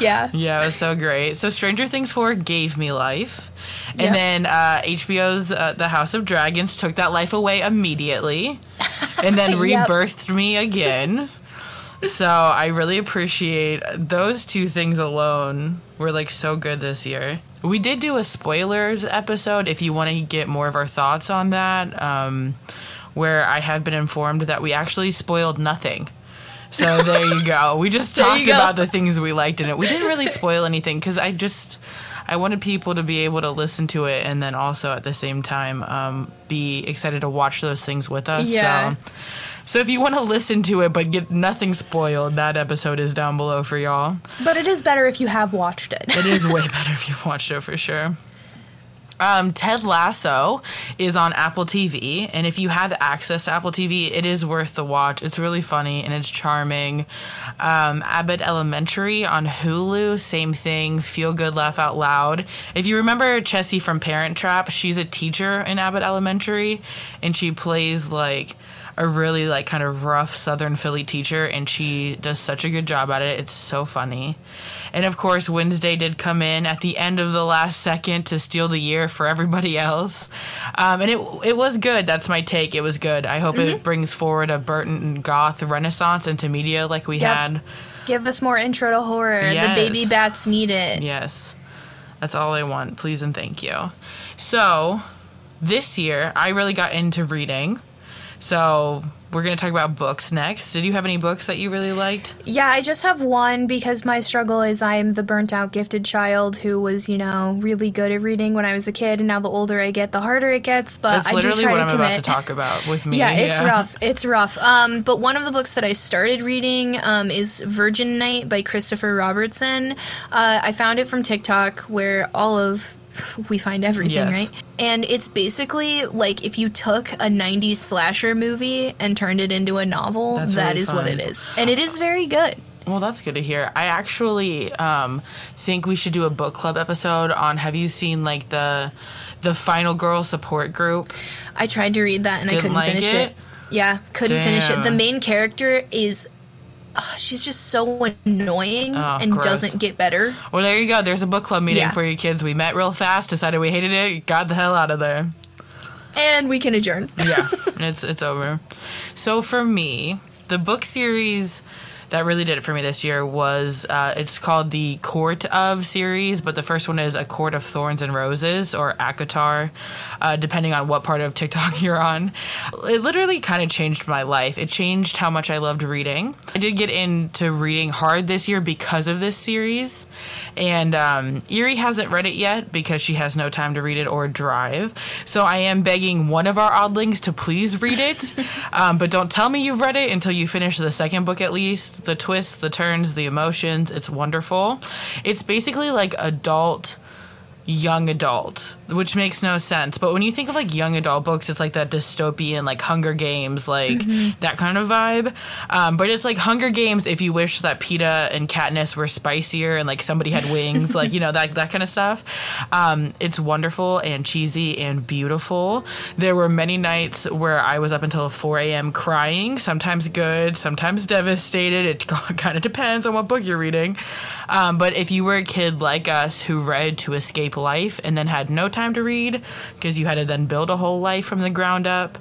yeah. Yeah, it was so great. So Stranger Things 4 gave me life. And then HBO's The House of Dragons took that life away immediately. And then rebirthed me again. So I really appreciate those two things alone were, like, so good this year. We did do a spoilers episode if you want to get more of our thoughts on that, where I have been informed that we actually spoiled nothing. So there you go. We just talked about the things we liked in it. We didn't really spoil anything because I wanted people to be able to listen to it and then also at the same time be excited to watch those things with us. Yeah. So So if you want to listen to it but get nothing spoiled, that episode is down below for y'all. But it is better if you have watched it. It is way better if you've watched it, for sure. Ted Lasso is on Apple TV, and if you have access to Apple TV, it is worth the watch. It's really funny, and it's charming. Abbott Elementary on Hulu, same thing, feel good, laugh out loud. If you remember Chessie from Parent Trap, she's a teacher in Abbott Elementary, and she plays, like, a really, like, kind of rough Southern Philly teacher, and she does such a good job at it. It's so funny. And, of course, Wednesday did come in at the end of the last second to steal the year for everybody else. And it was good. That's my take. It was good. I hope it brings forward a Burton Goth renaissance into media like we had. Give us more intro to horror. Yes. The baby bats need it. Yes. That's all I want. Please and thank you. So, this year, I really got into reading. So we're going to talk about books next. Did you have any books that you really liked? Yeah, I just have one because my struggle is I am the burnt-out gifted child who was, you know, really good at reading when I was a kid, and now the older I get, the harder it gets. But that's literally what I'm about to talk about with me. Yeah, it's rough. It's rough. But one of the books that I started reading is Virgin Night by Christopher Robertson. I found it from TikTok, where all of... we find everything, right? And it's basically like if you took a 90s slasher movie and turned it into a novel. That's that really is fun. What it is. And it is very good. Well, that's good to hear. I actually think we should do a book club episode on, have you seen, like, the Final Girl support group? I tried to read that and I couldn't finish it. Yeah, couldn't finish it. The main character is... she's just so annoying and gross. Doesn't get better. Well, there you go. There's a book club meeting for you kids. We met real fast, decided we hated it, got the hell out of there. And we can adjourn. Yeah, it's over. So for me, the book series that really did it for me this year was, it's called the Court of series, but the first one is A Court of Thorns and Roses, or ACOTAR, depending on what part of TikTok you're on. It literally kind of changed my life. It changed how much I loved reading. I did get into reading hard this year because of this series, and Eerie hasn't read it yet because she has no time to read it or drive, so I am begging one of our oddlings to please read it, but don't tell me you've read it until you finish the second book at least. The twists, the turns, the emotions, it's wonderful. It's basically like adult, young adult, which makes no sense. But when you think of, like, young adult books, it's like that dystopian, like, Hunger Games, like, that kind of vibe. But it's like Hunger Games if you wish that PETA and Katniss were spicier and, like, somebody had wings, like, you know, that kind of stuff. It's wonderful and cheesy and beautiful. There were many nights where I was up until 4 a.m. crying, sometimes good, sometimes devastated. It kind of depends on what book you're reading. But if you were a kid like us who read to escape life and then had no time to read because you had to then build a whole life from the ground up.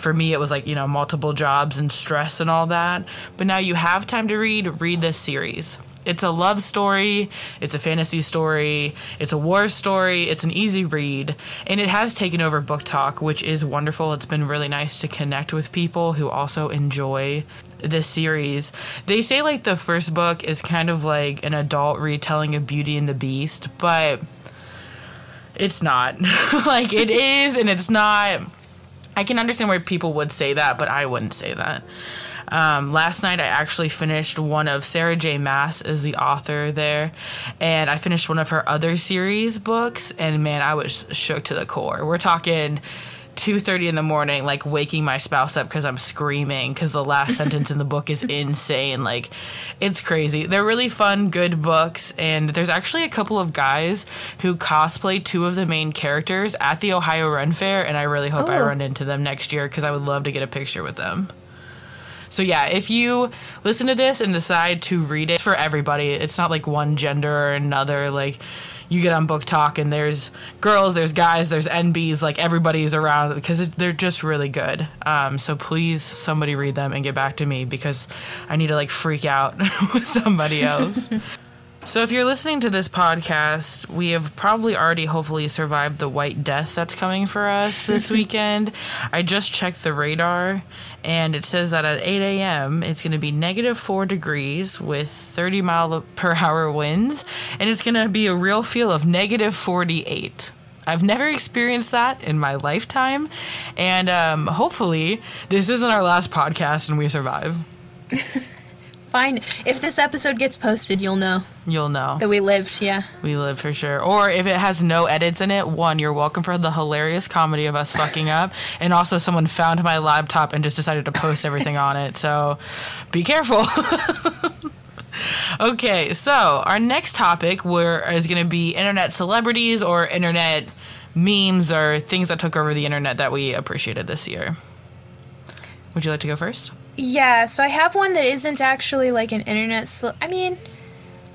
For me, it was like, you know, multiple jobs and stress and all that. But now you have time to read this series. It's a love story, it's a fantasy story, it's a war story, it's an easy read, and it has taken over Book Talk, which is wonderful. It's been really nice to connect with people who also enjoy this series. They say, like, the first book is kind of like an adult retelling of Beauty and the Beast, but it's not. Like, it is, and it's not. I can understand where people would say that, but I wouldn't say that. Last night I actually finished one of Sarah J. Maas is the author there, and I finished one of her other series books, and man, I was shook to the core. We're talking 2:30 in the morning, like, waking my spouse up because I'm screaming because the last sentence in the book is insane. Like, it's crazy. They're really fun, good books, and there's actually a couple of guys who cosplay two of the main characters at the Ohio Ren Fair, and I really hope I run into them next year because I would love to get a picture with them. So yeah, if you listen to this and decide to read it, it's for everybody. It's not like one gender or another. Like, you get on Book Talk and there's girls, there's guys, there's NBs, like, everybody's around because they're just really good. So please, somebody read them and get back to me because I need to, like, freak out with somebody else. So if you're listening to this podcast, we have probably already hopefully survived the White Death that's coming for us this weekend. I just checked the radar, and it says that at 8 a.m. it's going to be -4 degrees with 30 mph winds, and it's going to be a real feel of -48. I've never experienced that in my lifetime, and hopefully this isn't our last podcast and we survive. Fine. If this episode gets posted, you'll know. You'll know. That we lived, yeah. We lived for sure. Or if it has no edits in it, one, you're welcome for the hilarious comedy of us fucking up, and also someone found my laptop and just decided to post everything on it, so be careful. Okay, so our next topic is going to be internet celebrities or internet memes or things that took over the internet that we appreciated this year. Would you like to go first? Yeah, so I have one that isn't actually like an internet...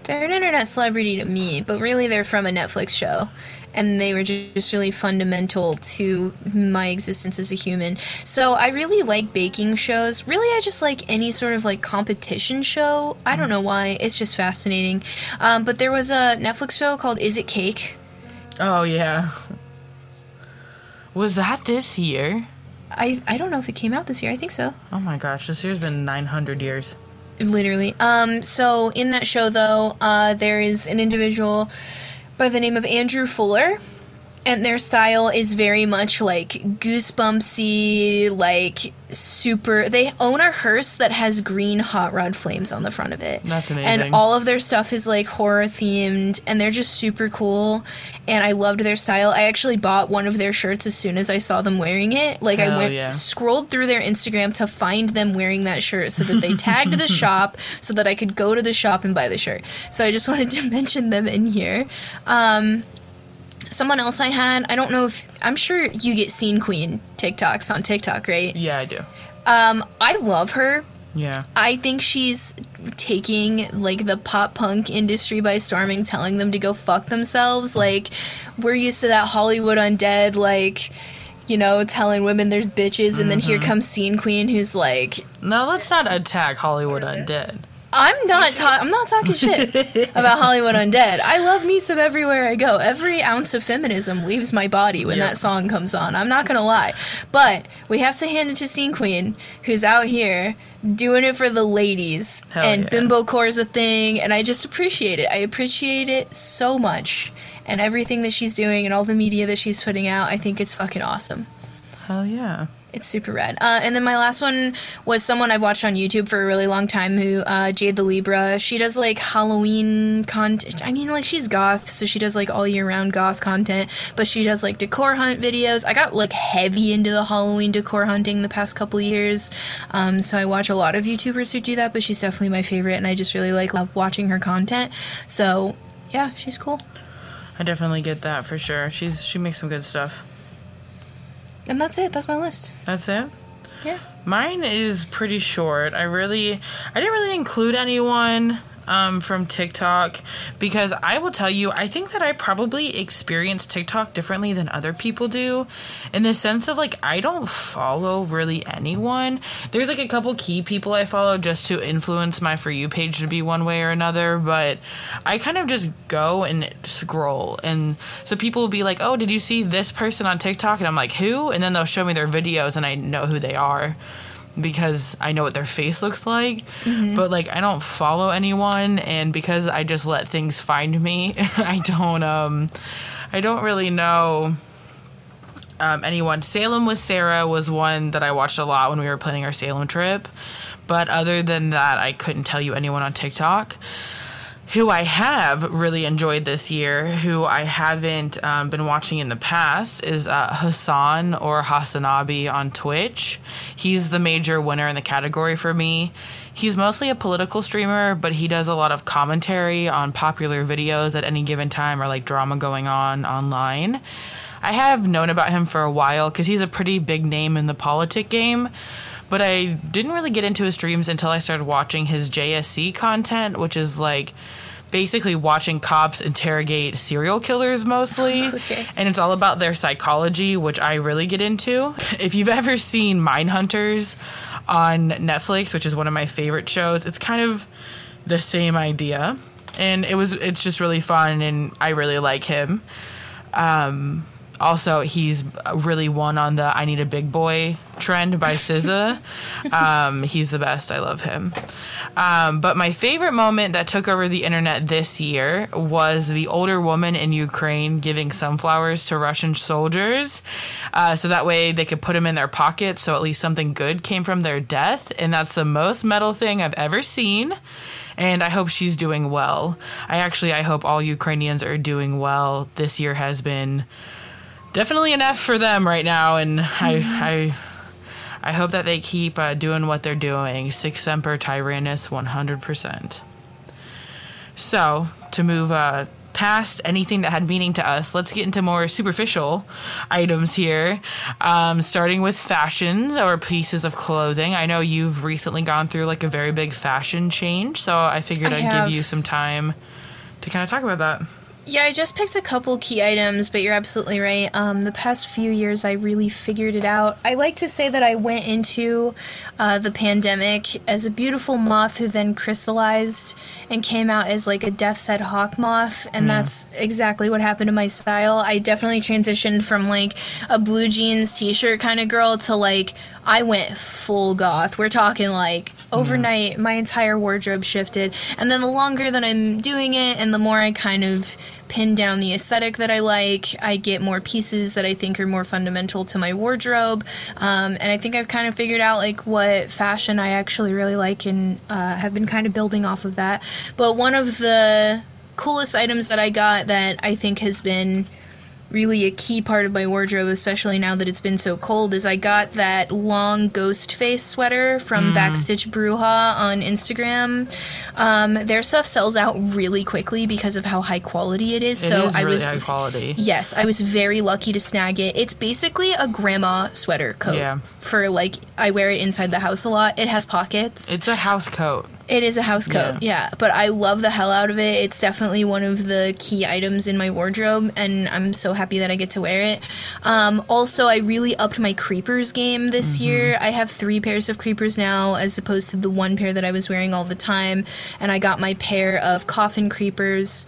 they're an internet celebrity to me, but really they're from a Netflix show. And they were just really fundamental to my existence as a human. So I really like baking shows. Really, I just like any sort of like competition show. I don't know why. It's just fascinating. But there was a Netflix show called Is It Cake? Oh, yeah. Was that this year? I don't know if it came out this year. I think so. Oh, my gosh. This year's been 900 years. Literally. So in that show, though, there is an individual by the name of Andrew Fuller, and their style is very much like goosebumpsy, like super... They own a hearse that has green hot rod flames on the front of it. That's amazing. And all of their stuff is like horror themed, and they're just super cool, and I loved their style. I actually bought one of their shirts as soon as I saw them wearing it. Like scrolled through their Instagram to find them wearing that shirt so that they tagged the shop so that I could go to the shop and buy the shirt. So I just wanted to mention them in here. Someone else I had, I don't know if... I'm sure you get Scene Queen TikToks on TikTok, right? Yeah, I do. I love her. Yeah. I think she's taking, like, the pop-punk industry by storm and telling them to go fuck themselves. Like, we're used to that Hollywood Undead, like... you know, telling women they're bitches, and then here comes Scene Queen, who's like... No, let's not attack Hollywood Undead. I'm not talking shit about Hollywood Undead. I love me some everywhere I go. Every ounce of feminism leaves my body when that song comes on. I'm not gonna lie. But we have to hand it to Scene Queen, who's out here doing it for the ladies. Hell and bimbo core is a thing, and I just appreciate it. I appreciate it so much. And everything that she's doing and all the media that she's putting out, I think it's fucking awesome. Hell yeah. It's super rad. And then my last one was someone I've watched on YouTube for a really long time who, Jade the Libra. She does, like, Halloween content. I mean, like, she's goth, so she does, like, all-year-round goth content. But she does, like, decor hunt videos. I got, like, heavy into the Halloween decor hunting the past couple years. So I watch a lot of YouTubers who do that, but she's definitely my favorite. And I just really, like, love watching her content. So, yeah, she's cool. I definitely get that for sure. She makes some good stuff. And that's it. That's my list. That's it? Yeah. Mine is pretty short. I didn't really include anyone from TikTok because I will tell you, I think that I probably experience TikTok differently than other people do in the sense of, like, I don't follow really anyone. There's, like, a couple key people I follow just to influence my For You page to be one way or another, but I kind of just go and scroll. And so people will be like, oh, did you see this person on TikTok? And I'm like, who? And then they'll show me their videos and I know who they are, because I know what their face looks like, but, like, I don't follow anyone, and because I just let things find me, I don't really know anyone. Salem with Sarah was one that I watched a lot when we were planning our Salem trip, but other than that, I couldn't tell you anyone on TikTok. Who I have really enjoyed this year, who I haven't been watching in the past, is Hassan or Hassanabi on Twitch. He's the major winner in the category for me. He's mostly a political streamer, but he does a lot of commentary on popular videos at any given time or, like, drama going on online. I have known about him for a while because he's a pretty big name in the politic game. But I didn't really get into his streams until I started watching his JSC content, which is, like, basically watching cops interrogate serial killers mostly. Okay. And it's all about their psychology, which I really get into. If you've ever seen Mindhunters on Netflix, which is one of my favorite shows, it's kind of the same idea. And it's just really fun, and I really like him. Also, he's really won on the I need a big boy trend by SZA. He's the best. I love him. But my favorite moment that took over the internet this year was the older woman in Ukraine giving sunflowers to Russian soldiers. So that way they could put them in their pocket. So at least something good came from their death. And that's the most metal thing I've ever seen. And I hope she's doing well. I hope all Ukrainians are doing well. This year has been definitely an F for them right now, and I hope that they keep doing what they're doing. Sic Semper Tyrannis, 100%. So, to move past anything that had meaning to us, let's get into more superficial items here, starting with fashions or pieces of clothing. I know you've recently gone through like a very big fashion change, so I figured I'd give you some time to kind of talk about that. Yeah, I just picked a couple key items, but you're absolutely right. The past few years, I really figured it out. I like to say that I went into the pandemic as a beautiful moth who then crystallized and came out as like a death's head hawk moth, and that's exactly what happened to my style. I definitely transitioned from like a blue jeans t-shirt kind of girl to like I went full goth. We're talking like overnight, my entire wardrobe shifted, and then the longer that I'm doing it and the more I kind of pin down the aesthetic that I like, I get more pieces that I think are more fundamental to my wardrobe, and I think I've kind of figured out like what fashion I actually really like, and have been kind of building off of that. But one of the coolest items that I got that I think has been really a key part of my wardrobe, especially now that it's been so cold, is I got that long Ghostface sweater from Backstitch Bruja on Instagram. Their stuff sells out really quickly because of how high quality it is. High quality. Yes, I was very lucky to snag it. It's basically a grandma sweater coat. Yeah. For like, I wear it inside the house a lot. It has pockets. It's a house coat. It is a house coat, yeah. But I love the hell out of it. It's definitely one of the key items in my wardrobe, and I'm so happy that I get to wear it. Also, I really upped my creepers game this year. I have 3 pairs of creepers now as opposed to the 1 pair that I was wearing all the time. And I got my pair of coffin creepers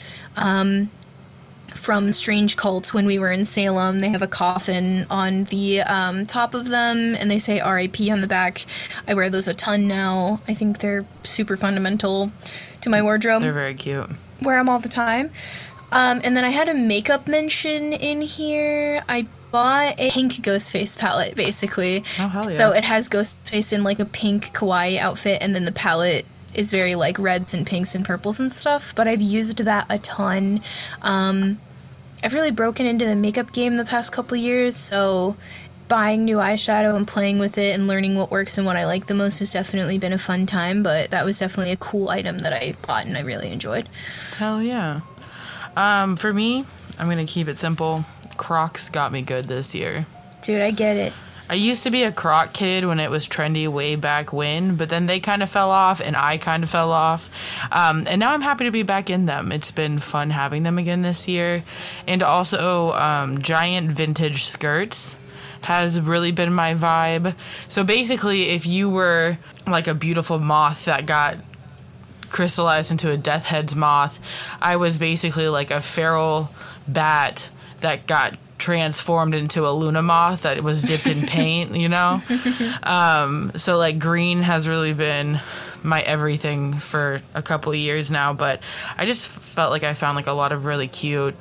from Strange Cults when we were in Salem. They have a coffin on the top of them, and they say R.I.P. on the back. I wear those a ton now. I think they're super fundamental to my wardrobe. They're very cute. Wear them all the time. And then I had a makeup mention in here. I bought a pink Ghostface palette, basically. Oh, hell yeah. So it has Ghostface in, like, a pink kawaii outfit, and then the palette is very, like, reds and pinks and purples and stuff, but I've used that a ton. I've really broken into the makeup game the past couple years, so buying new eyeshadow and playing with it and learning what works and what I like the most has definitely been a fun time, but that was definitely a cool item that I bought and I really enjoyed. Hell yeah. For me, I'm going to keep it simple. Crocs got me good this year. Dude, I get it. I used to be a Croc kid when it was trendy way back when, but then they kind of fell off, and I kind of fell off. And now I'm happy to be back in them. It's been fun having them again this year. And also, giant vintage skirts has really been my vibe. So basically, if you were like a beautiful moth that got crystallized into a death head's moth, I was basically like a feral bat that got transformed into a Luna moth that was dipped in paint, you know? So, like, green has really been my everything for a couple of years now, but I just felt like I found, like, a lot of really cute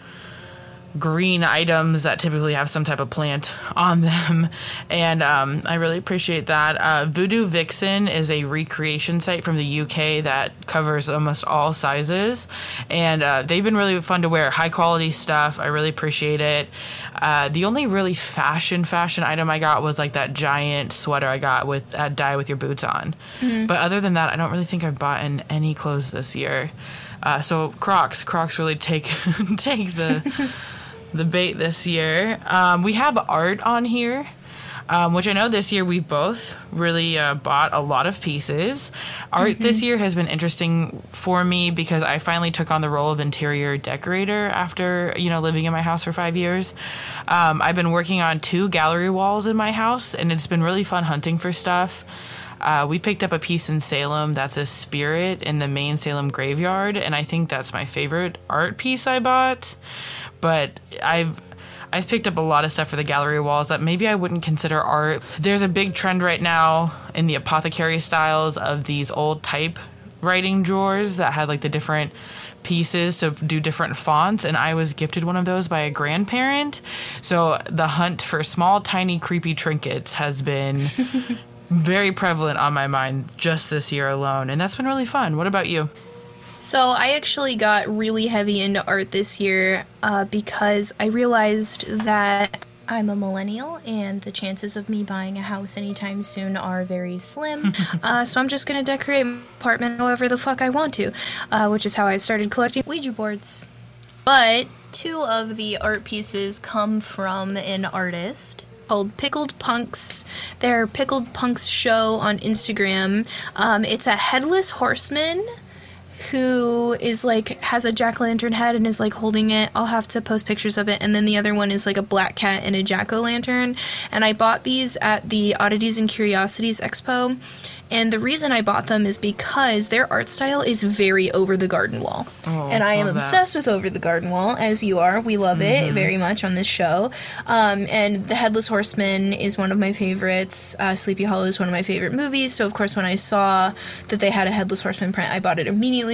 green items that typically have some type of plant on them, and I really appreciate that. Voodoo Vixen is a recreation site from the UK that covers almost all sizes, and they've been really fun to wear. High quality stuff. I really appreciate it. The only really fashion item I got was like that giant sweater I got with Die With Your Boots On, but other than that, I don't really think I've bought in any clothes this year. So Crocs really take the the bait this year. We have art on here, which I know this year we both really bought a lot of pieces. Art this year has been interesting for me because I finally took on the role of interior decorator after, living in my house for 5 years. I've been working on 2 gallery walls in my house, and it's been really fun hunting for stuff. We picked up a piece in Salem that's a spirit in the main Salem graveyard, and I think that's my favorite art piece I bought. But I've I've picked up a lot of stuff for the gallery walls that maybe I wouldn't consider art. There's a big trend right now in the apothecary styles of these old typewriting drawers that had like the different pieces to do different fonts, and I was gifted one of those by a grandparent. So the hunt for small, tiny, creepy trinkets has been very prevalent on my mind just this year alone, and that's been really fun. What about you? So I actually got really heavy into art this year because I realized that I'm a millennial and the chances of me buying a house anytime soon are very slim. So I'm just going to decorate my apartment however the fuck I want to, which is how I started collecting Ouija boards. But two of the art pieces come from an artist called Pickled Punks. Their Pickled Punks show on Instagram. It's a headless horseman who is like has a jack-o'-lantern head and is like holding it. I'll have to post pictures of it. And then the other one is like a black cat and a jack-o'-lantern. And I bought these at the Oddities and Curiosities Expo. And the reason I bought them is because their art style is very Over the Garden Wall. Oh, and I am obsessed with Over the Garden Wall, as you are. We love it very much on this show. And The Headless Horseman is one of my favorites. Sleepy Hollow is one of my favorite movies. So, of course, when I saw that they had a Headless Horseman print, I bought it immediately.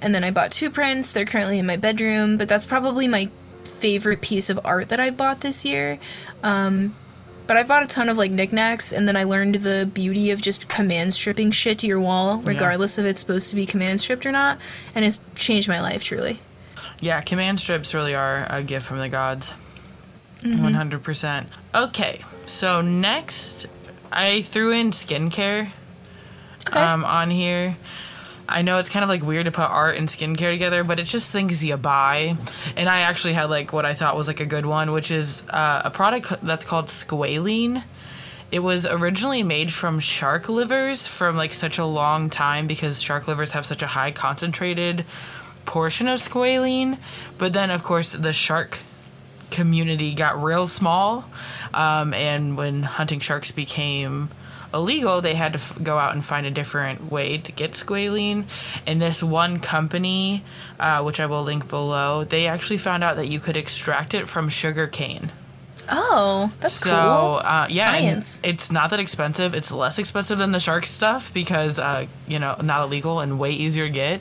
And then I bought two prints. They're currently in my bedroom. But that's probably my favorite piece of art that I bought this year. But I bought a ton of, like, knickknacks, and then I learned the beauty of just command stripping shit to your wall, regardless if it's supposed to be command stripped or not, and it's changed my life, truly. Yeah, command strips really are a gift from the gods. 100%. Okay, so next, I threw in skincare on here. I know it's kind of, like, weird to put art and skincare together, but it's just things you buy. And I actually had, like, what I thought was, like, a good one, which is a product that's called squalene. It was originally made from shark livers from, like, such a long time because shark livers have such a high concentrated portion of squalene. But then, of course, the shark community got real small. And when hunting sharks became illegal, they had to go out and find a different way to get squalene. And this one company, which I will link below, they actually found out that you could extract it from sugar cane. Oh, that's so cool. Yeah, science. It's not that expensive. It's less expensive than the shark stuff because, you know, not illegal and way easier to get.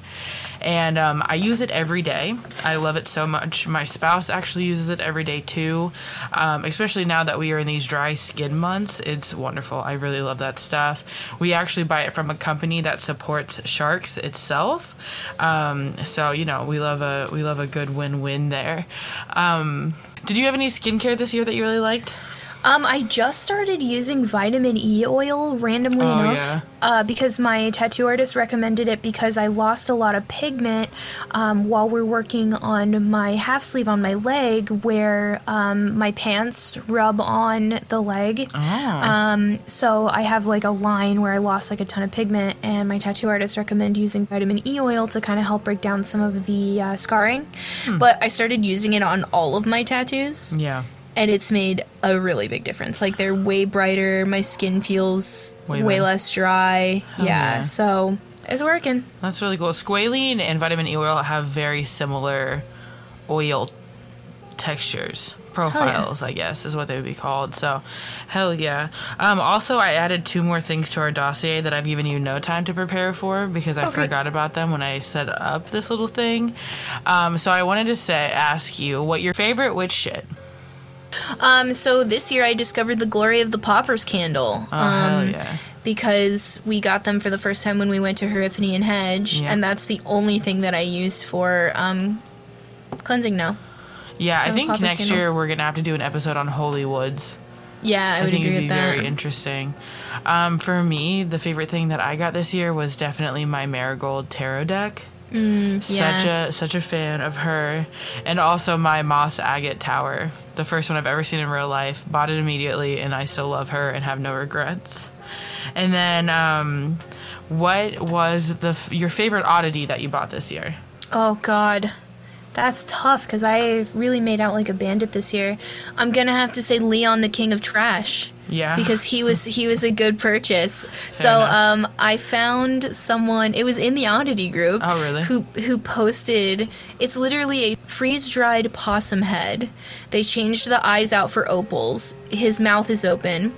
And I use it every day. I love it so much. My spouse actually uses it every day, too, especially now that we are in these dry skin months. It's wonderful. I really love that stuff. We actually buy it from a company that supports sharks itself. So, you know, we love a good win-win there. Did you have any skincare this year that you really liked? I just started using vitamin E oil randomly enough because my tattoo artist recommended it because I lost a lot of pigment while we're working on my half sleeve on my leg where my pants rub on the leg. So I have like a line where I lost like a ton of pigment, and my tattoo artist recommended using vitamin E oil to kind of help break down some of the scarring. But I started using it on all of my tattoos. Yeah. And it's made a really big difference. Like, they're way brighter. My skin feels way less dry. Yeah, so it's working. That's really cool. Squalene and vitamin E oil have very similar oil textures. Profiles, I guess, is what they would be called. So, hell yeah. Also, I added two more things to our dossier that I've given you no time to prepare for because I forgot about them when I set up this little thing. So I wanted to ask you what your favorite witch shit. So this year I discovered the Glory of the Poppers candle. Because we got them for the first time when we went to Horrifany and Hedge, and that's the only thing that I use for cleansing now. Yeah, I think next year we're going to have to do an episode on Holy Woods. Yeah, I would agree with that. I think it would be very interesting. For me, the favorite thing that I got this year was definitely my Marigold tarot deck. Such a fan of her, and also my Moss Agate Tower, the first one I've ever seen in real life. Bought it immediately, and I still love her and have no regrets. And then, what was your favorite oddity that you bought this year? Oh God, That's tough, because I really made out like a bandit this year. I'm going to have to say Leon the King of Trash. Yeah. Because he was a good purchase. So I found someone, it was in the Oddity group. Oh, really? Who posted, it's literally a freeze-dried possum head. They changed the eyes out for opals. His mouth is open.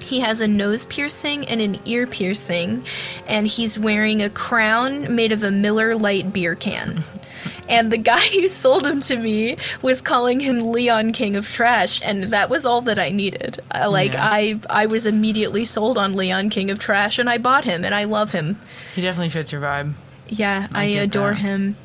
He has a nose piercing and an ear piercing, and he's wearing a crown made of a Miller Lite beer can. And the guy who sold him to me was calling him Leon King of Trash, and that was all that I needed. I was immediately sold on Leon King of Trash, and I bought him, and I love him. He definitely fits your vibe. Yeah, I adore him.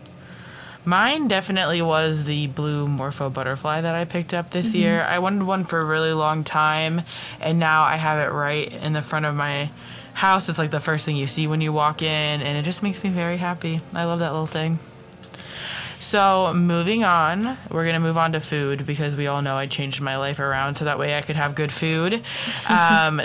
Mine definitely was the blue Morpho butterfly that I picked up this year. I wanted one for a really long time, and now I have it right in the front of my house. It's like the first thing you see when you walk in, and it just makes me very happy. I love that little thing. So, moving on, we're going to move on to food, because we all know I changed my life around so that way I could have good food.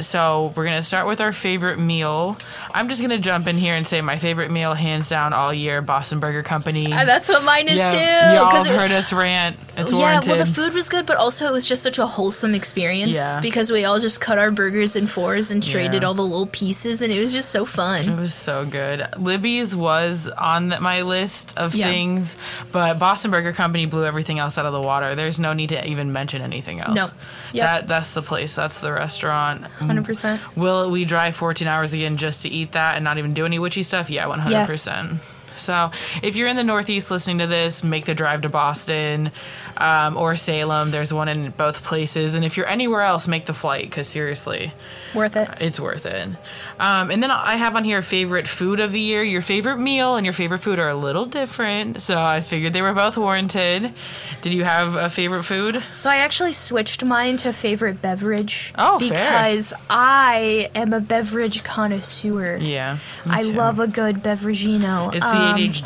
So, we're going to start with our favorite meal. I'm just going to jump in here and say my favorite meal, hands down, all year, Boston Burger Company. That's what mine is, too. Y'all heard us rant. It's warranted. Yeah, well, the food was good, but also it was just such a wholesome experience, because we all just cut our burgers in fours and traded all the little pieces, and it was just so fun. It was so good. Libby's was on my list of things. But Boston Burger Company blew everything else out of the water. There's no need to even mention anything else. No. Yep. That's the place. That's the restaurant. 100%. Will we drive 14 hours again just to eat that and not even do any witchy stuff? Yeah, 100%. Yes. So if you're in the Northeast listening to this, make the drive to Boston or Salem. There's one in both places. And if you're anywhere else, make the flight, because seriously. Worth it. It's worth it. And then I have on here favorite food of the year. Your favorite meal and your favorite food are a little different, so I figured they were both warranted. Did you have a favorite food? So I actually switched mine to favorite beverage. Oh, because fair. I am a beverage connoisseur. Yeah. I love a good beveragino. It's the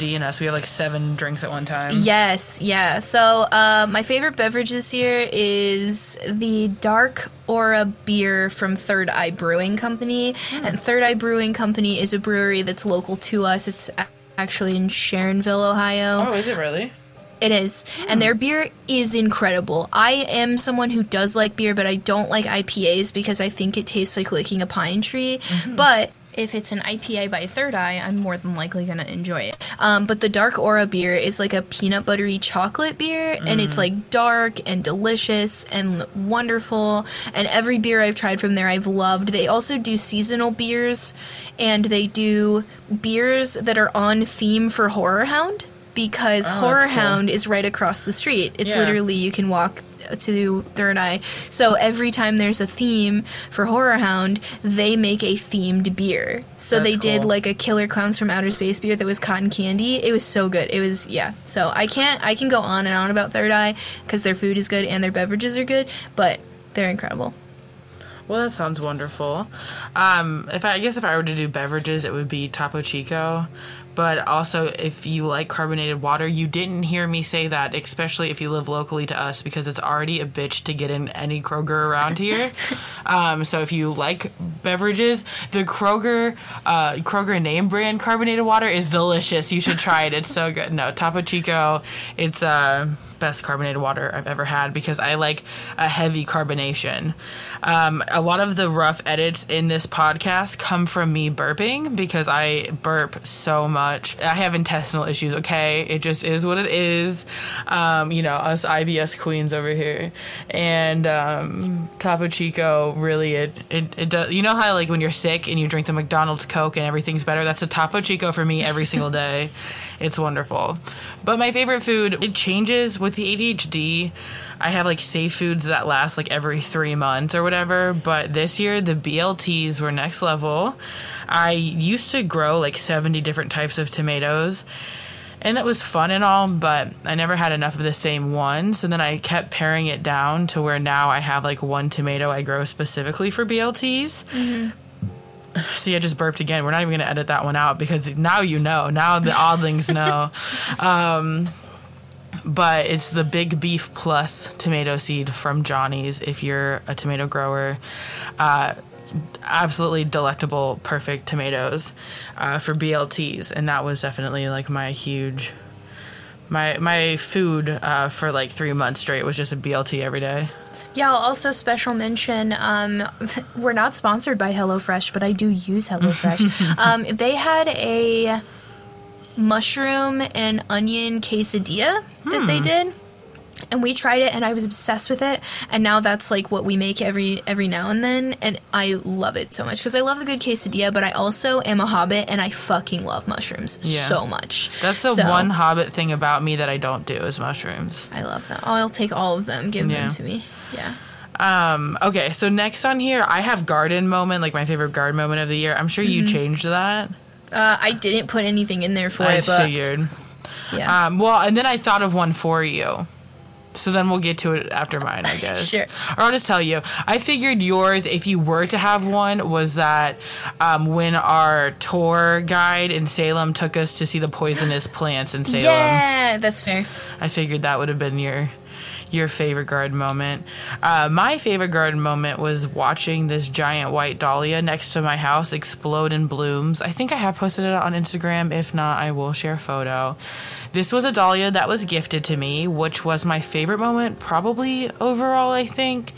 ADHD in us. We have like 7 drinks at one time. Yes, yeah. So my favorite beverage this year is the dark Aura beer from Third Eye Brewing Company. And Third Eye Brewing Company is a brewery that's local to us. It's actually in Sharonville, Ohio. Oh, is it really? It is. And their beer is incredible. I am someone who does like beer, but I don't like IPAs because I think it tastes like licking a pine tree. But if it's an IPA by Third Eye, I'm more than likely going to enjoy it. But the Dark Aura beer is like a peanut buttery chocolate beer, and it's like dark and delicious and wonderful. And every beer I've tried from there I've loved. They also do seasonal beers, and they do beers that are on theme for HorrorHound, because HorrorHound is right across the street. It's literally, you can walk to Third Eye. So every time there's a theme for HorrorHound, they make a themed beer. So they did like a Killer Clowns from Outer Space beer that was cotton candy. It was so good. It was, So I can go on and on about Third Eye, because their food is good and their beverages are good, but they're incredible. Well, that sounds wonderful. If I were to do beverages, it would be Topo Chico. But also, if you like carbonated water, you didn't hear me say that, especially if you live locally to us, because it's already a bitch to get in any Kroger around here. So if you like beverages, the Kroger name brand carbonated water is delicious. You should try it. It's so good. No, Topo Chico, it's best carbonated water I've ever had, because I like a heavy carbonation. A lot of the rough edits in this podcast come from me burping, because I burp so much. I have intestinal issues, okay? It just is what it is. Us IBS queens over here. And Topo Chico, really, it does. You know how like when you're sick and you drink the McDonald's Coke and everything's better? That's a Topo Chico for me every single day. It's wonderful. But my favorite food, it changes with the ADHD. I have like safe foods that last like every 3 months or whatever, but this year the BLTs were next level. I used to grow like 70 different types of tomatoes, and that was fun and all, but I never had enough of the same one, so then I kept paring it down to where now I have like one tomato I grow specifically for BLTs. See, I just burped again. We're not even going to edit that one out, because now you know. Now the oddlings know. But it's the Big Beef Plus tomato seed from Johnny's, if you're a tomato grower. Absolutely delectable, perfect tomatoes for BLTs. And that was definitely like my huge My food for like 3 months straight was just a BLT every day. Yeah, I'll also special mention, we're not sponsored by HelloFresh, but I do use HelloFresh. They had a mushroom and onion quesadilla that they did. And we tried it, and I was obsessed with it. And now that's, like, what we make every now and then. And I love it so much. Because I love a good quesadilla, but I also am a hobbit, and I fucking love mushrooms so much. That's the one hobbit thing about me that I don't do is mushrooms. I love them. I'll take all of them. Give them to me. Yeah. Okay, so next on here, I have garden moment, like my favorite garden moment of the year. I'm sure you changed that. I didn't put anything in there for it, but... I figured. Yeah. Well, and then I thought of one for you. So then we'll get to it after mine, I guess. Sure. Or I'll just tell you. I figured yours, if you were to have one, was that when our tour guide in Salem took us to see the poisonous plants in Salem. Yeah, that's fair. I figured that would have been your favorite garden moment. My favorite garden moment was watching this giant white dahlia next to my house explode in blooms. I think I have posted it on Instagram. If not, I will share a photo. This was a dahlia that was gifted to me, which was my favorite moment probably overall, I think,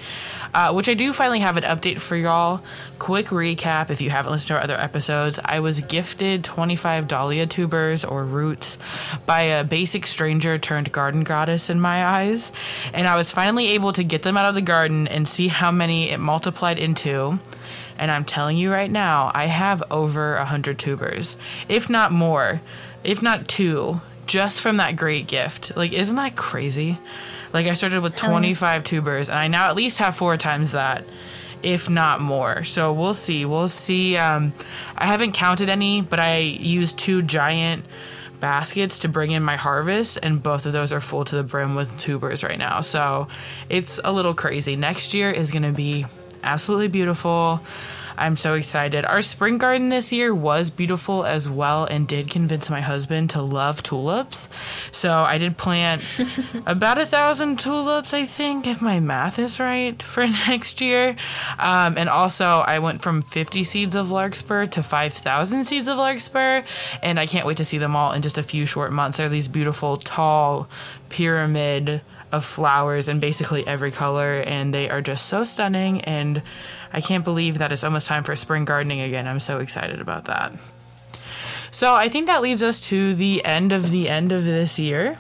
which I do finally have an update for y'all. Quick recap, if you haven't listened to our other episodes, I was gifted 25 dahlia tubers or roots by a basic stranger turned garden goddess in my eyes. And I was finally able to get them out of the garden and see how many it multiplied into. And I'm telling you right now, I have over 100 tubers, if not more, if not two, just from that great gift. Like, isn't that crazy? Like, I started with 25 tubers, and I now at least have 4 times that, if not more. So we'll see. We'll see. I haven't counted any, but I used 2 giant baskets to bring in my harvest, and both of those are full to the brim with tubers right now. So it's a little crazy. Next year is going to be absolutely beautiful. I'm so excited. Our spring garden this year was beautiful as well, and did convince my husband to love tulips. So I did plant about 1,000 tulips, I think, if my math is right, for next year. And also I went from 50 seeds of larkspur to 5,000 seeds of larkspur, and I can't wait to see them all in just a few short months. They're these beautiful, tall pyramid of flowers in basically every color, and they are just so stunning, and I can't believe that it's almost time for spring gardening again. I'm so excited about that. So I think that leads us to the end of this year.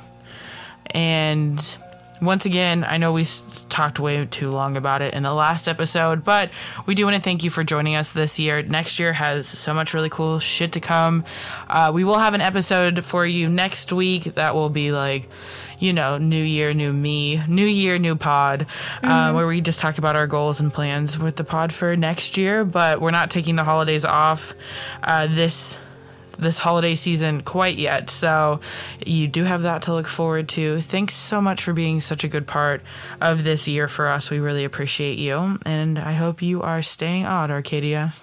And once again, I know we talked way too long about it in the last episode, but we do want to thank you for joining us this year. Next year has so much really cool shit to come. We will have an episode for you next week that will be like, you know, new year, new me, new year, new pod, where we just talk about our goals and plans with the pod for next year. But we're not taking the holidays off this holiday season quite yet, so you do have that to look forward to. Thanks so much for being such a good part of this year for us. We really appreciate you, and I hope you are staying odd, Arcadia.